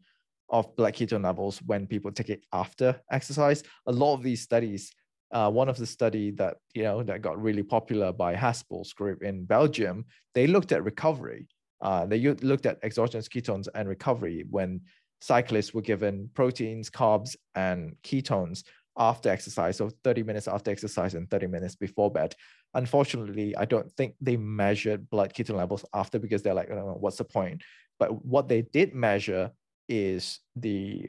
of blood ketone levels when people take it after exercise. A lot of these studies, one of the study that, you know, that got really popular by Haspel's group in Belgium, they looked at recovery. They looked at exogenous ketones and recovery when cyclists were given proteins, carbs, and ketones after exercise, so 30 minutes after exercise and 30 minutes before bed. Unfortunately, I don't think they measured blood ketone levels after, because they're like, I don't know, what's the point? But what they did measure is the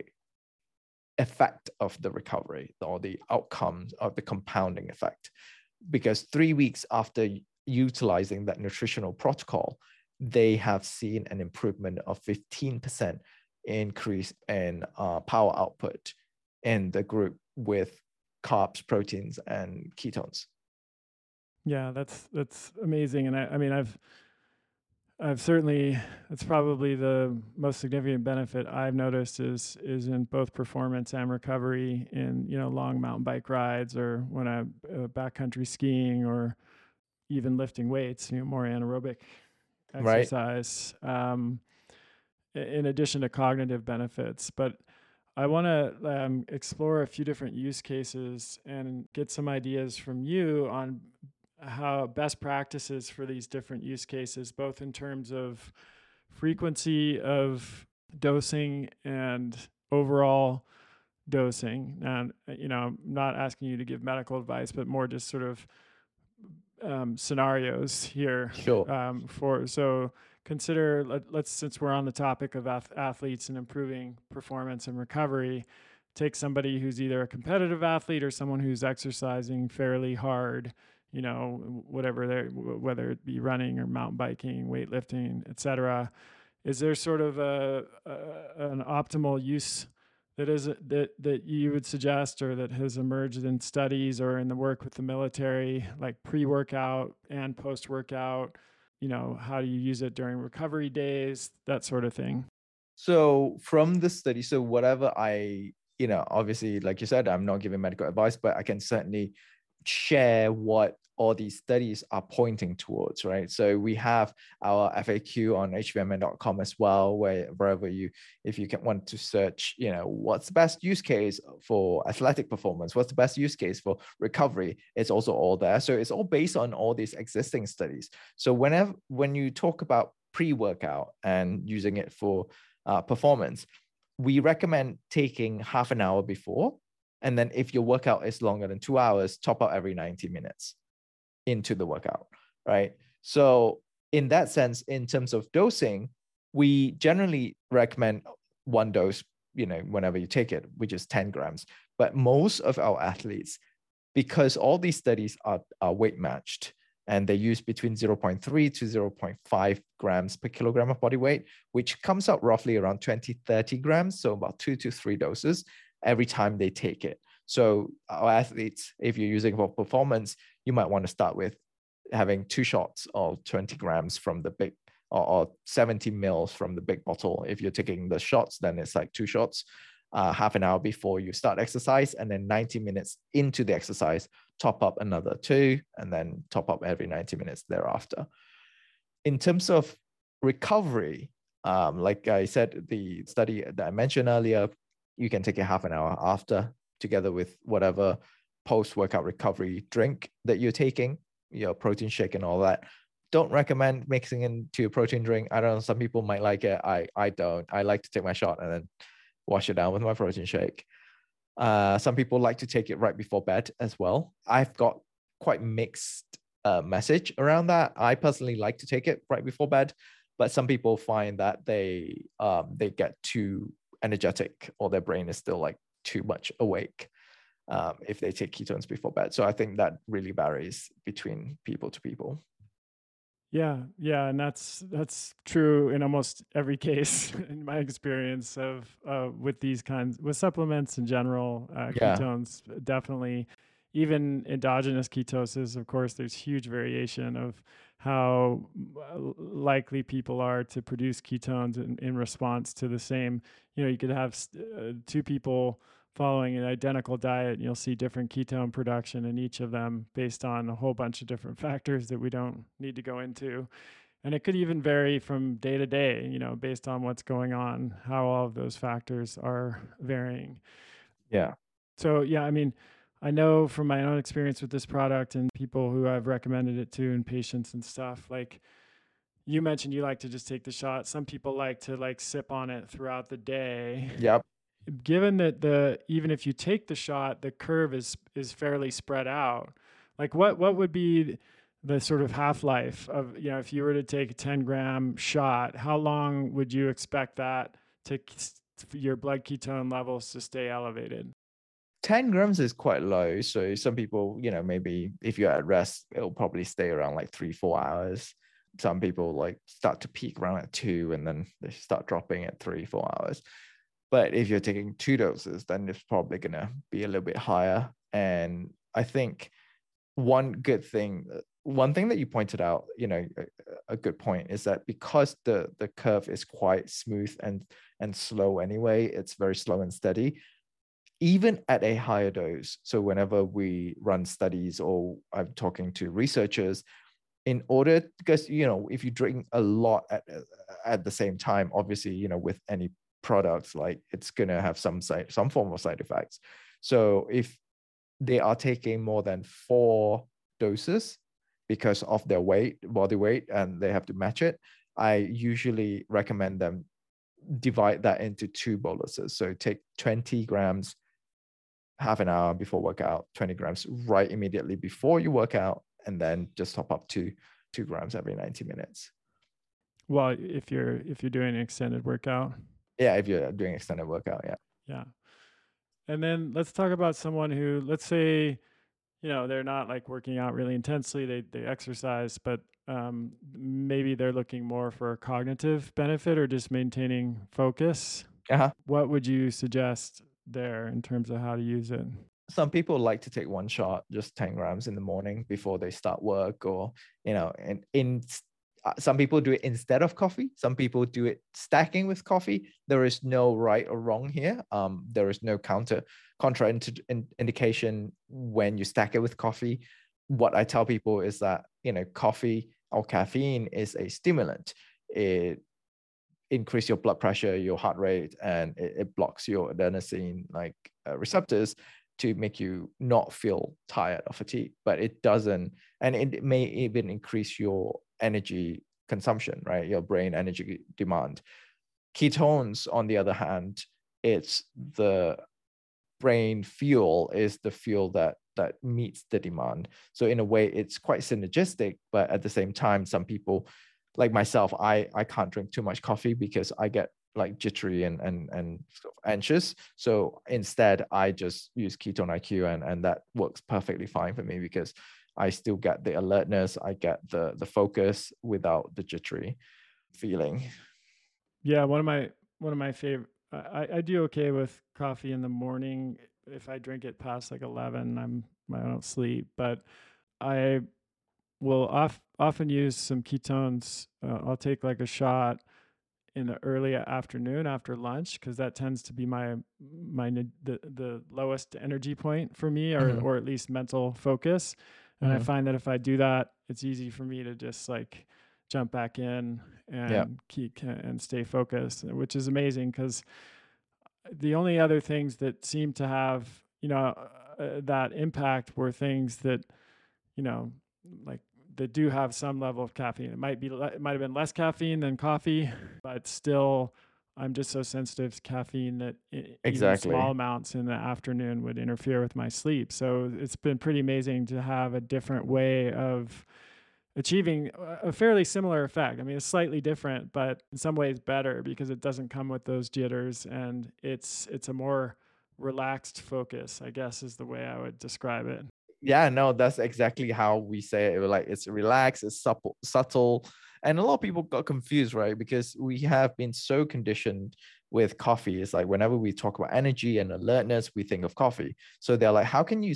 effect of the recovery or the outcomes of the compounding effect. Because 3 weeks after utilizing that nutritional protocol, they have seen an improvement of 15% increase in power output in the group with carbs, proteins, and ketones. Yeah, that's amazing. And I mean, I've certainly, it's probably the most significant benefit I've noticed is in both performance and recovery in, you know, long mountain bike rides or when I'm backcountry skiing or even lifting weights, you know, more anaerobic exercise, right. In addition to cognitive benefits. But I want to explore a few different use cases and get some ideas from you on how best practices for these different use cases, both in terms of frequency of dosing and overall dosing. And, you know, I'm not asking you to give medical advice, but more just sort of scenarios here. Sure. So consider, let's, since we're on the topic of athletes and improving performance and recovery, take somebody who's either a competitive athlete or someone who's exercising fairly hard, you know, whatever they're, whether it be running or mountain biking, weightlifting, et cetera. Is there sort of an optimal use that is that you would suggest, or that has emerged in studies or in the work with the military, like pre-workout and post-workout? You know, how do you use it during recovery days, that sort of thing? So from the study, so whatever I, you know, obviously, like you said, I'm not giving medical advice, but I can certainly share what all these studies are pointing towards, right? So we have our FAQ on hvmn.com as well, wherever you, if you want to search, you know, what's the best use case for athletic performance, what's the best use case for recovery, it's also all there. So it's all based on all these existing studies. So when you talk about pre-workout and using it for performance, we recommend taking half an hour before. And then if your workout is longer than 2 hours, top up every 90 minutes into the workout, right? So in that sense, in terms of dosing, we generally recommend one dose, you know, whenever you take it, which is 10 grams. But most of our athletes, because all these studies are weight matched, and they use between 0.3 to 0.5 grams per kilogram of body weight, which comes out roughly around 20, 30 grams, so about 2 to 3 doses every time they take it. So our athletes, if you're using for performance, you might want to start with having 2 shots of 20 grams from the big, or 70 mils from the big bottle. If you're taking the shots, then it's like 2 shots, half an hour before you start exercise, and then 90 minutes into the exercise, top up another 2, and then top up every 90 minutes thereafter. In terms of recovery, like I said, the study that I mentioned earlier, you can take it half an hour after, together with whatever post-workout recovery drink that you're taking, your protein shake and all that. Don't recommend mixing into a protein drink. I don't know, some people might like it. I don't. I like to take my shot and then wash it down with my protein shake. Some people like to take it right before bed as well. I've got quite mixed message around that. I personally like to take it right before bed, but some people find that they get too energetic, or their brain is still like too much awake if they take ketones before bed. So I think that really varies between people to people. Yeah, and that's true in almost every case in my experience of with these kinds, with supplements in general, ketones definitely. Even endogenous ketosis, of course, there's huge variation of how likely people are to produce ketones in response to the same. You know, you could have 2 people following an identical diet, and you'll see different ketone production in each of them based on a whole bunch of different factors that we don't need to go into. And it could even vary from day to day, you know, based on what's going on, how all of those factors are varying. Yeah. So, yeah, I mean, I know from my own experience with this product and people who I've recommended it to and patients and stuff, like you mentioned, you like to just take the shot. Some people like to like sip on it throughout the day. Yep. Given that even if you take the shot, the curve is fairly spread out. Like what would be the sort of half-life of, you know, if you were to take a 10 gram shot, how long would you expect that to your blood ketone levels to stay elevated? 10 grams is quite low. So some people, you know, maybe if you're at rest, it'll probably stay around like 3-4 hours. Some people like start to peak around at 2 and then they start dropping at 3-4 hours. But if you're taking 2 doses, then it's probably going to be a little bit higher. And I think one thing that you pointed out, you know, a good point is that because the curve is quite smooth and slow anyway, it's very slow and steady, even at a higher dose. So whenever we run studies or I'm talking to researchers, because, you know, if you drink a lot at the same time, obviously, you know, with any products, like it's going to have some form of side effects. So if they are taking more than 4 doses because of their body weight, and they have to match it, I usually recommend them divide that into 2 boluses. So take 20 grams half an hour before workout, 20 grams right immediately before you work out, and then just top up to 2 grams every 90 minutes. Well, if you're doing an extended workout. Yeah, if you're doing extended workout, yeah. Yeah. And then let's talk about someone who, let's say, you know, they're not like working out really intensely, they exercise, but maybe they're looking more for a cognitive benefit or just maintaining focus. Uh-huh. What would you suggest there in terms of how to use it? Some people like to take one shot, just 10 grams in the morning before they start work, or, you know, some people do it instead of coffee. Some people do it stacking with coffee. There is no right or wrong here. There is no contraindication when you stack it with coffee. What I tell people is that, you know, coffee or caffeine is a stimulant. It increases your blood pressure, your heart rate, and it blocks your adenosine receptors to make you not feel tired or fatigued, but it doesn't, and it may even increase your energy consumption, right? Your brain energy demand. Ketones, on the other hand, it's the brain fuel, is the fuel that meets the demand. So in a way, it's quite synergistic, but at the same time, some people like myself, I can't drink too much coffee because I get like jittery and anxious. So instead, I just use Ketone IQ, and that works perfectly fine for me because I still get the alertness, I get the focus without the jittery feeling. Yeah, one of my favorite. I do okay with coffee in the morning. If I drink it past like 11, I don't sleep. But I will often use some ketones. I'll take like a shot in the early afternoon after lunch, because that tends to be the lowest energy point for me, or at least mental focus. And I find that if I do that, it's easy for me to just like jump back in and keep and stay focused, which is amazing, because the only other things that seemed to have, you know, that impact were things that, you know, like that do have some level of caffeine. It might have been less caffeine than coffee, but still, I'm just so sensitive to caffeine that even small amounts in the afternoon would interfere with my sleep. So it's been pretty amazing to have a different way of achieving a fairly similar effect. I mean, it's slightly different, but in some ways better, because it doesn't come with those jitters, and it's a more relaxed focus, I guess, is the way I would describe it. Yeah, no, that's exactly how we say it. We're like, it's relaxed, it's subtle. And a lot of people got confused, right? Because we have been so conditioned with coffee. It's like whenever we talk about energy and alertness, we think of coffee. So they're like, how can you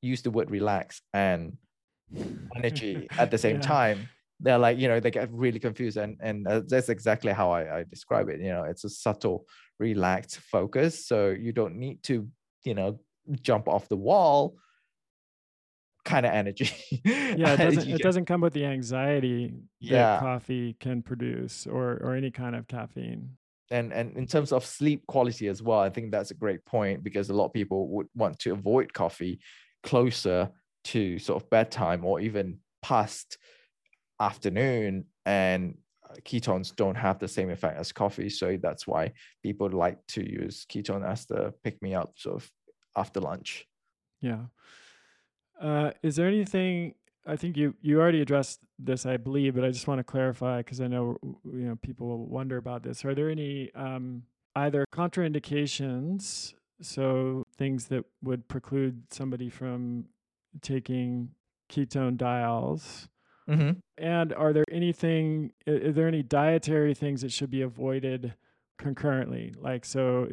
use the word relax and energy at the same time? They're like, you know, they get really confused. And that's exactly how I describe it. You know, it's a subtle, relaxed focus. So you don't need to, you know, jump off the wall kind of energy. Yeah, it doesn't come with the anxiety that coffee can produce, or any kind of caffeine. And in terms of sleep quality as well, I think that's a great point, because a lot of people would want to avoid coffee closer to sort of bedtime or even past afternoon, and ketones don't have the same effect as coffee. So that's why people like to use ketone as the pick-me-up sort of after lunch. Yeah. Is there anything, I think you already addressed this, I believe, but I just want to clarify, because I know, you know, people will wonder about this. Are there any either contraindications, so things that would preclude somebody from taking ketone diols, mm-hmm. and is there any dietary things that should be avoided concurrently? Like, so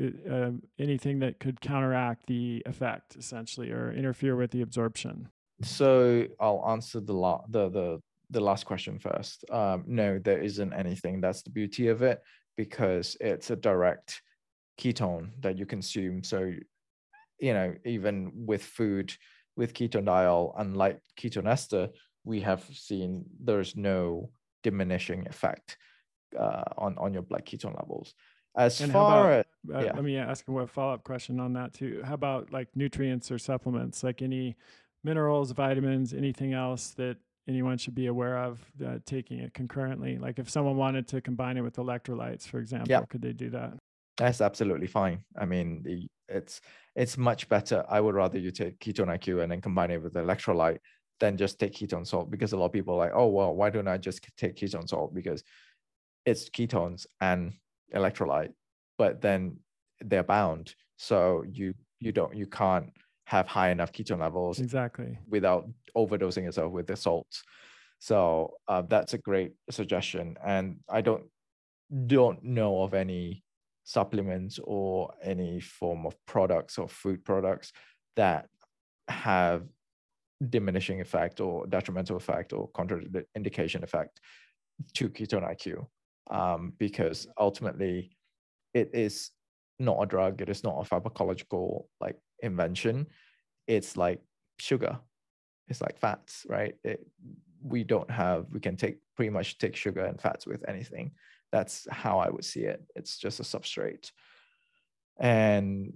anything that could counteract the effect essentially, or interfere with the absorption? So I'll answer the last question first. No, there isn't anything. That's the beauty of it, because it's a direct ketone that you consume. So, you know, even with food, with ketone diol, unlike ketone ester, we have seen there's no diminishing effect on your blood ketone levels. Let me ask a follow-up question on that too. How about like nutrients or supplements, like any minerals, vitamins, anything else that anyone should be aware of taking it concurrently? Like if someone wanted to combine it with electrolytes, for example, could they do that? That's absolutely fine. I mean, it's much better. I would rather you take ketone IQ and then combine it with electrolyte than just take ketone salt, because a lot of people are like, oh, well, why don't I just take ketone salt? Because it's ketones and electrolyte, but then they're bound. So you can't have high enough ketone levels exactly without overdosing yourself with the salts. So that's a great suggestion. And I don't know of any supplements or any form of products or food products that have diminishing effect or detrimental effect or contraindication effect to ketone IQ, because ultimately it is not a drug. It is not a pharmacological like invention. It's like sugar. It's like fats, right? We can pretty much take sugar and fats with anything. That's how I would see it. It's just a substrate. And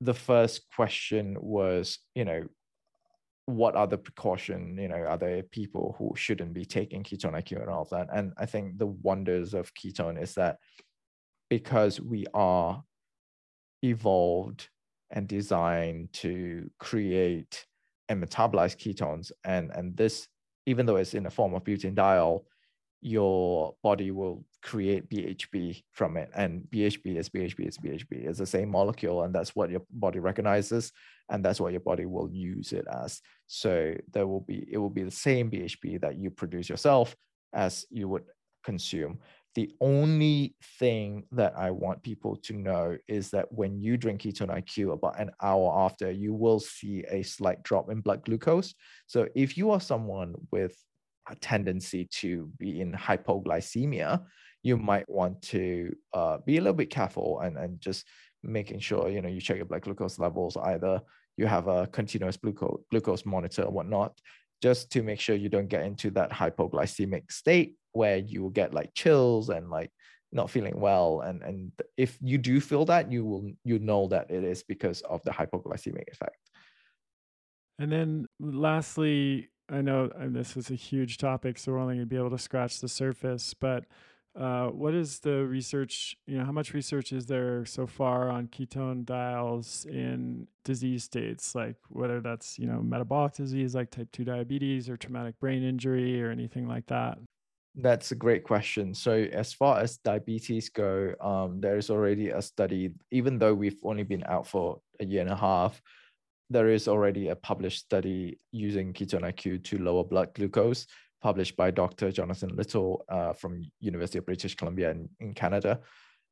the first question was, you know, what are the precautions? You know, are there people who shouldn't be taking ketone IQ and all of that? And I think the wonders of ketone is that because we are evolved and designed to create and metabolize ketones, and this, even though it's in the form of butanediol, your body will create BHB from it. And BHB is the same molecule, and that's what your body recognizes, and that's what your body will use it as. So it will be the same BHB that you produce yourself as you would consume. The only thing that I want people to know is that when you drink ketone IQ, about an hour after, you will see a slight drop in blood glucose. So if you are someone with a tendency to be in hypoglycemia, you might want to be a little bit careful and just making sure, you know, you check your blood glucose levels. Either you have a continuous glucose monitor or whatnot, just to make sure you don't get into that hypoglycemic state where you will get like chills and like not feeling well. And if you do feel that, you know that it is because of the hypoglycemic effect. And then lastly, I know this is a huge topic, so we're only going to be able to scratch the surface, but what is the research, you know, how much research is there so far on ketone diols in disease states, like whether that's, you know, metabolic disease like type 2 diabetes or traumatic brain injury or anything like that? That's a great question. So as far as diabetes go, there is already a study, even though we've only been out for a year and a half, there is already a published study using ketone IQ to lower blood glucose, published by Dr. Jonathan Little from University of British Columbia in Canada.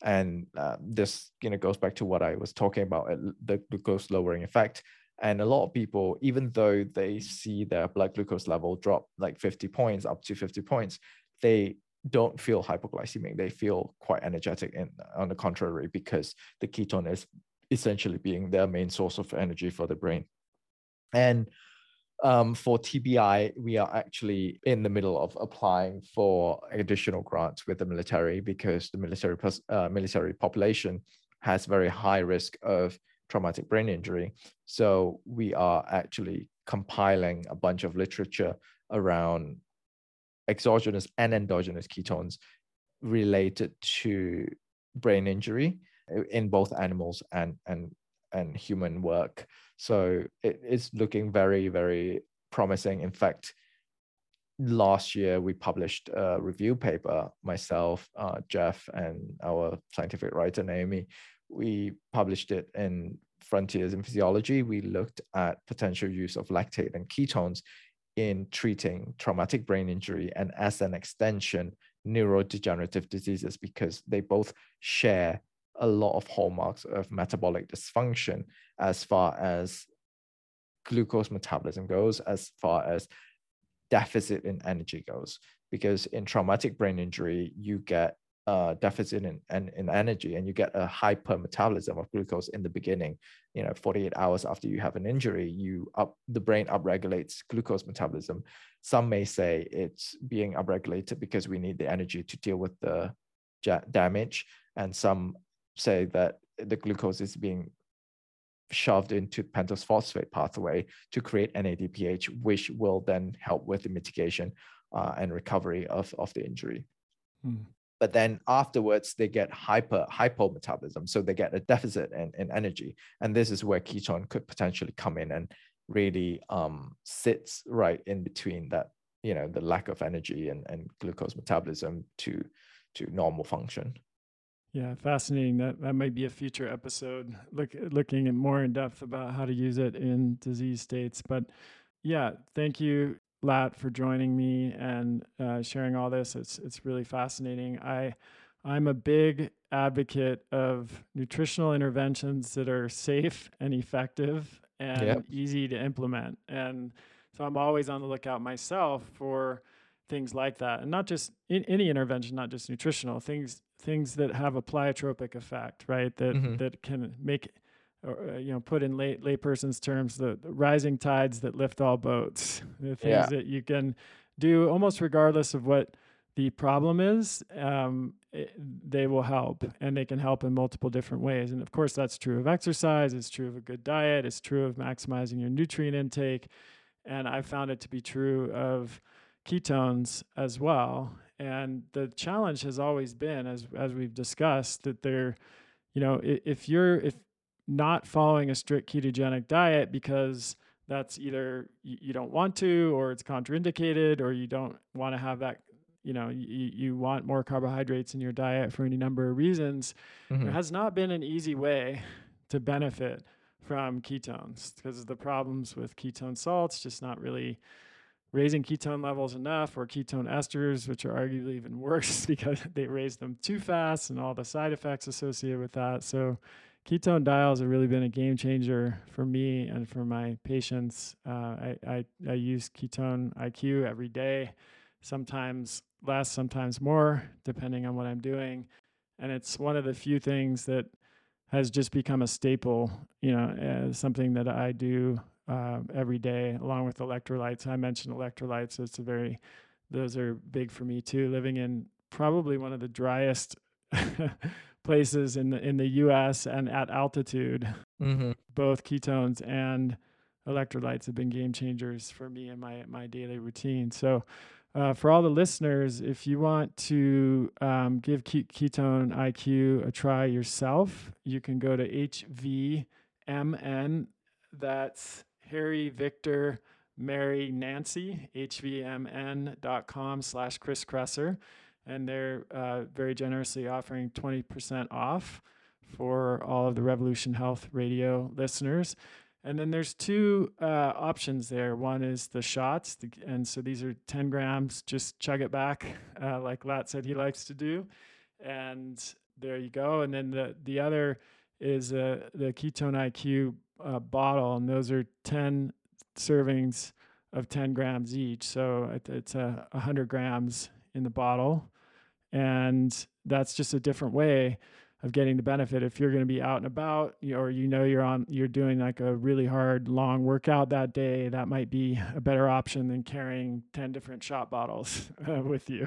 And this, you know, goes back to what I was talking about, the glucose lowering effect. And a lot of people, even though they see their blood glucose level drop like 50 points, up to 50 points, they don't feel hypoglycemic. They feel quite energetic, and on the contrary, because the ketone is essentially being their main source of energy for the brain. And for TBI, we are actually in the middle of applying for additional grants with the military, because the military population has very high risk of traumatic brain injury. So we are actually compiling a bunch of literature around exogenous and endogenous ketones related to brain injury in both animals and human work. So it's looking very, very promising. In fact, last year, we published a review paper, myself, Jeff, and our scientific writer, Naomi. We published it in Frontiers in Physiology. We looked at potential use of lactate and ketones in treating traumatic brain injury and, as an extension, neurodegenerative diseases, because they both share a lot of hallmarks of metabolic dysfunction as far as glucose metabolism goes, as far as deficit in energy goes. Because in traumatic brain injury, you get a deficit in energy, and you get a hypermetabolism of glucose in the beginning. You know, 48 hours after you have an injury, the brain upregulates glucose metabolism. Some may say it's being upregulated because we need the energy to deal with the damage, and some say that the glucose is being shoved into pentose phosphate pathway to create NADPH, which will then help with the mitigation and recovery of the injury. Hmm. But then afterwards, they get hypometabolism, so they get a deficit in energy. And this is where ketone could potentially come in and really sits right in between that, you know, the lack of energy and glucose metabolism to normal function. Yeah, fascinating. That might be a future episode, looking at more in depth about how to use it in disease states. But yeah, thank you, Latt, for joining me and sharing all this. It's really fascinating. I'm a big advocate of nutritional interventions that are safe and effective and easy to implement. And so I'm always on the lookout myself for things like that, and not just any intervention, not just nutritional things that have a pleiotropic effect, right? That can make, put in layperson's terms, the rising tides that lift all boats. The things that you can do almost regardless of what the problem is, they will help, and they can help in multiple different ways. And of course, that's true of exercise. It's true of a good diet. It's true of maximizing your nutrient intake, and I found it to be true of ketones as well. And the challenge has always been, as we've discussed, that they're, if not following a strict ketogenic diet because that's either you don't want to, or it's contraindicated, or you don't want to have that, you want more carbohydrates in your diet for any number of reasons. Mm-hmm. There has not been an easy way to benefit from ketones because of the problems with ketone salts, just not really raising ketone levels enough, or ketone esters, which are arguably even worse because they raise them too fast, and all the side effects associated with that. So ketone diols have really been a game changer for me and for my patients. I use ketone IQ every day, sometimes less, sometimes more, depending on what I'm doing. And it's one of the few things that has just become a staple, something that I do every day, along with electrolytes. I mentioned electrolytes. Those are big for me too. Living in probably one of the driest places in the U.S. and at altitude, both ketones and electrolytes have been game changers for me in my daily routine. So, for all the listeners, if you want to give ketone IQ a try yourself, you can go to HVMN. That's Harry, Victor, Mary, Nancy, hvmn.com/Chris Kresser. And they're very generously offering 20% off for all of the Revolution Health Radio listeners. And then there's two options there. One is the shots. And so these are 10 grams. Just chug it back, like Latt said he likes to do. And there you go. And then the other is the Ketone IQ bottle, and those are 10 servings of 10 grams each. So it's 100 grams in the bottle. And that's just a different way of getting the benefit. If you're going to be out and about, or you're doing like a really hard, long workout that day, that might be a better option than carrying 10 different shot bottles with you,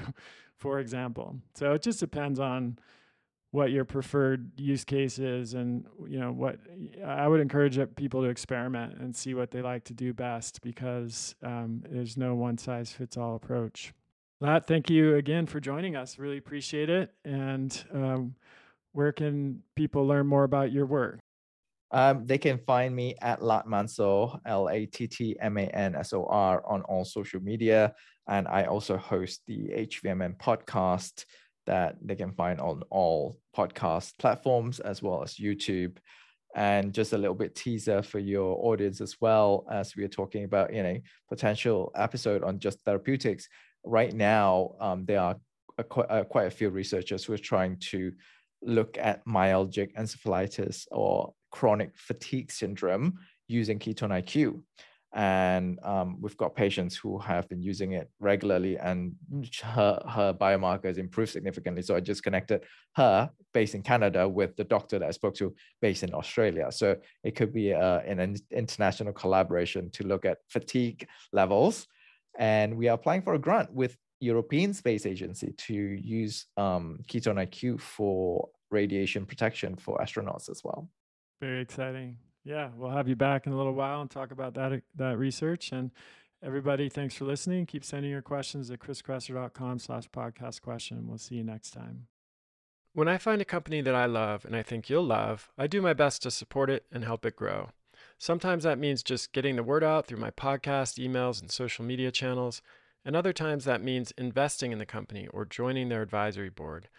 for example. So it just depends on what your preferred use case is, and what I would encourage people to experiment and see what they like to do best, because there's no one size fits all approach. Latt, thank you again for joining us. Really appreciate it. And where can people learn more about your work? They can find me at Latt Mansor, Lattmansor, on all social media. And I also host the HVMN podcast that they can find on all podcast platforms as well as YouTube. And just a little bit teaser for your audience as well, as we are talking about, you know, potential episode on just therapeutics. Right now, there are quite a few researchers who are trying to look at myalgic encephalitis or chronic fatigue syndrome using ketone IQ. And we've got patients who have been using it regularly, and her biomarker has improved significantly. So I just connected her based in Canada with the doctor that I spoke to based in Australia. So it could be an international collaboration to look at fatigue levels. And we are applying for a grant with European Space Agency to use ketone IQ for radiation protection for astronauts as well. Very exciting. Yeah, we'll have you back in a little while and talk about that research. And everybody, thanks for listening. Keep sending your questions at chriskresser.com/podcast question. We'll see you next time. When I find a company that I love and I think you'll love, I do my best to support it and help it grow. Sometimes that means just getting the word out through my podcast, emails, and social media channels. And other times that means investing in the company or joining their advisory board.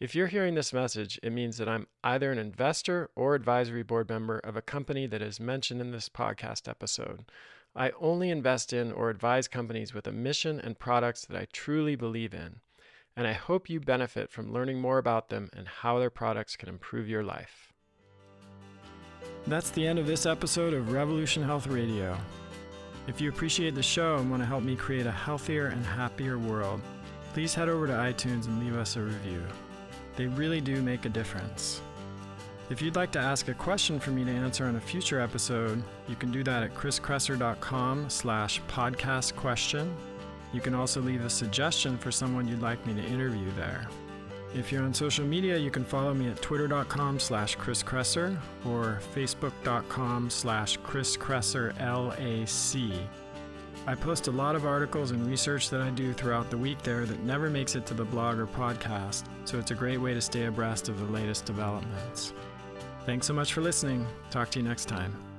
If you're hearing this message, it means that I'm either an investor or advisory board member of a company that is mentioned in this podcast episode. I only invest in or advise companies with a mission and products that I truly believe in, and I hope you benefit from learning more about them and how their products can improve your life. That's the end of this episode of Revolution Health Radio. If you appreciate the show and want to help me create a healthier and happier world, please head over to iTunes and leave us a review. They really do make a difference. If you'd like to ask a question for me to answer on a future episode, you can do that at chriskresser.com/podcast question. You can also leave a suggestion for someone you'd like me to interview there. If you're on social media, you can follow me at twitter.com/chriskresser or facebook.com/chriskresserlac. I post a lot of articles and research that I do throughout the week there that never makes it to the blog or podcast, so it's a great way to stay abreast of the latest developments. Thanks so much for listening. Talk to you next time.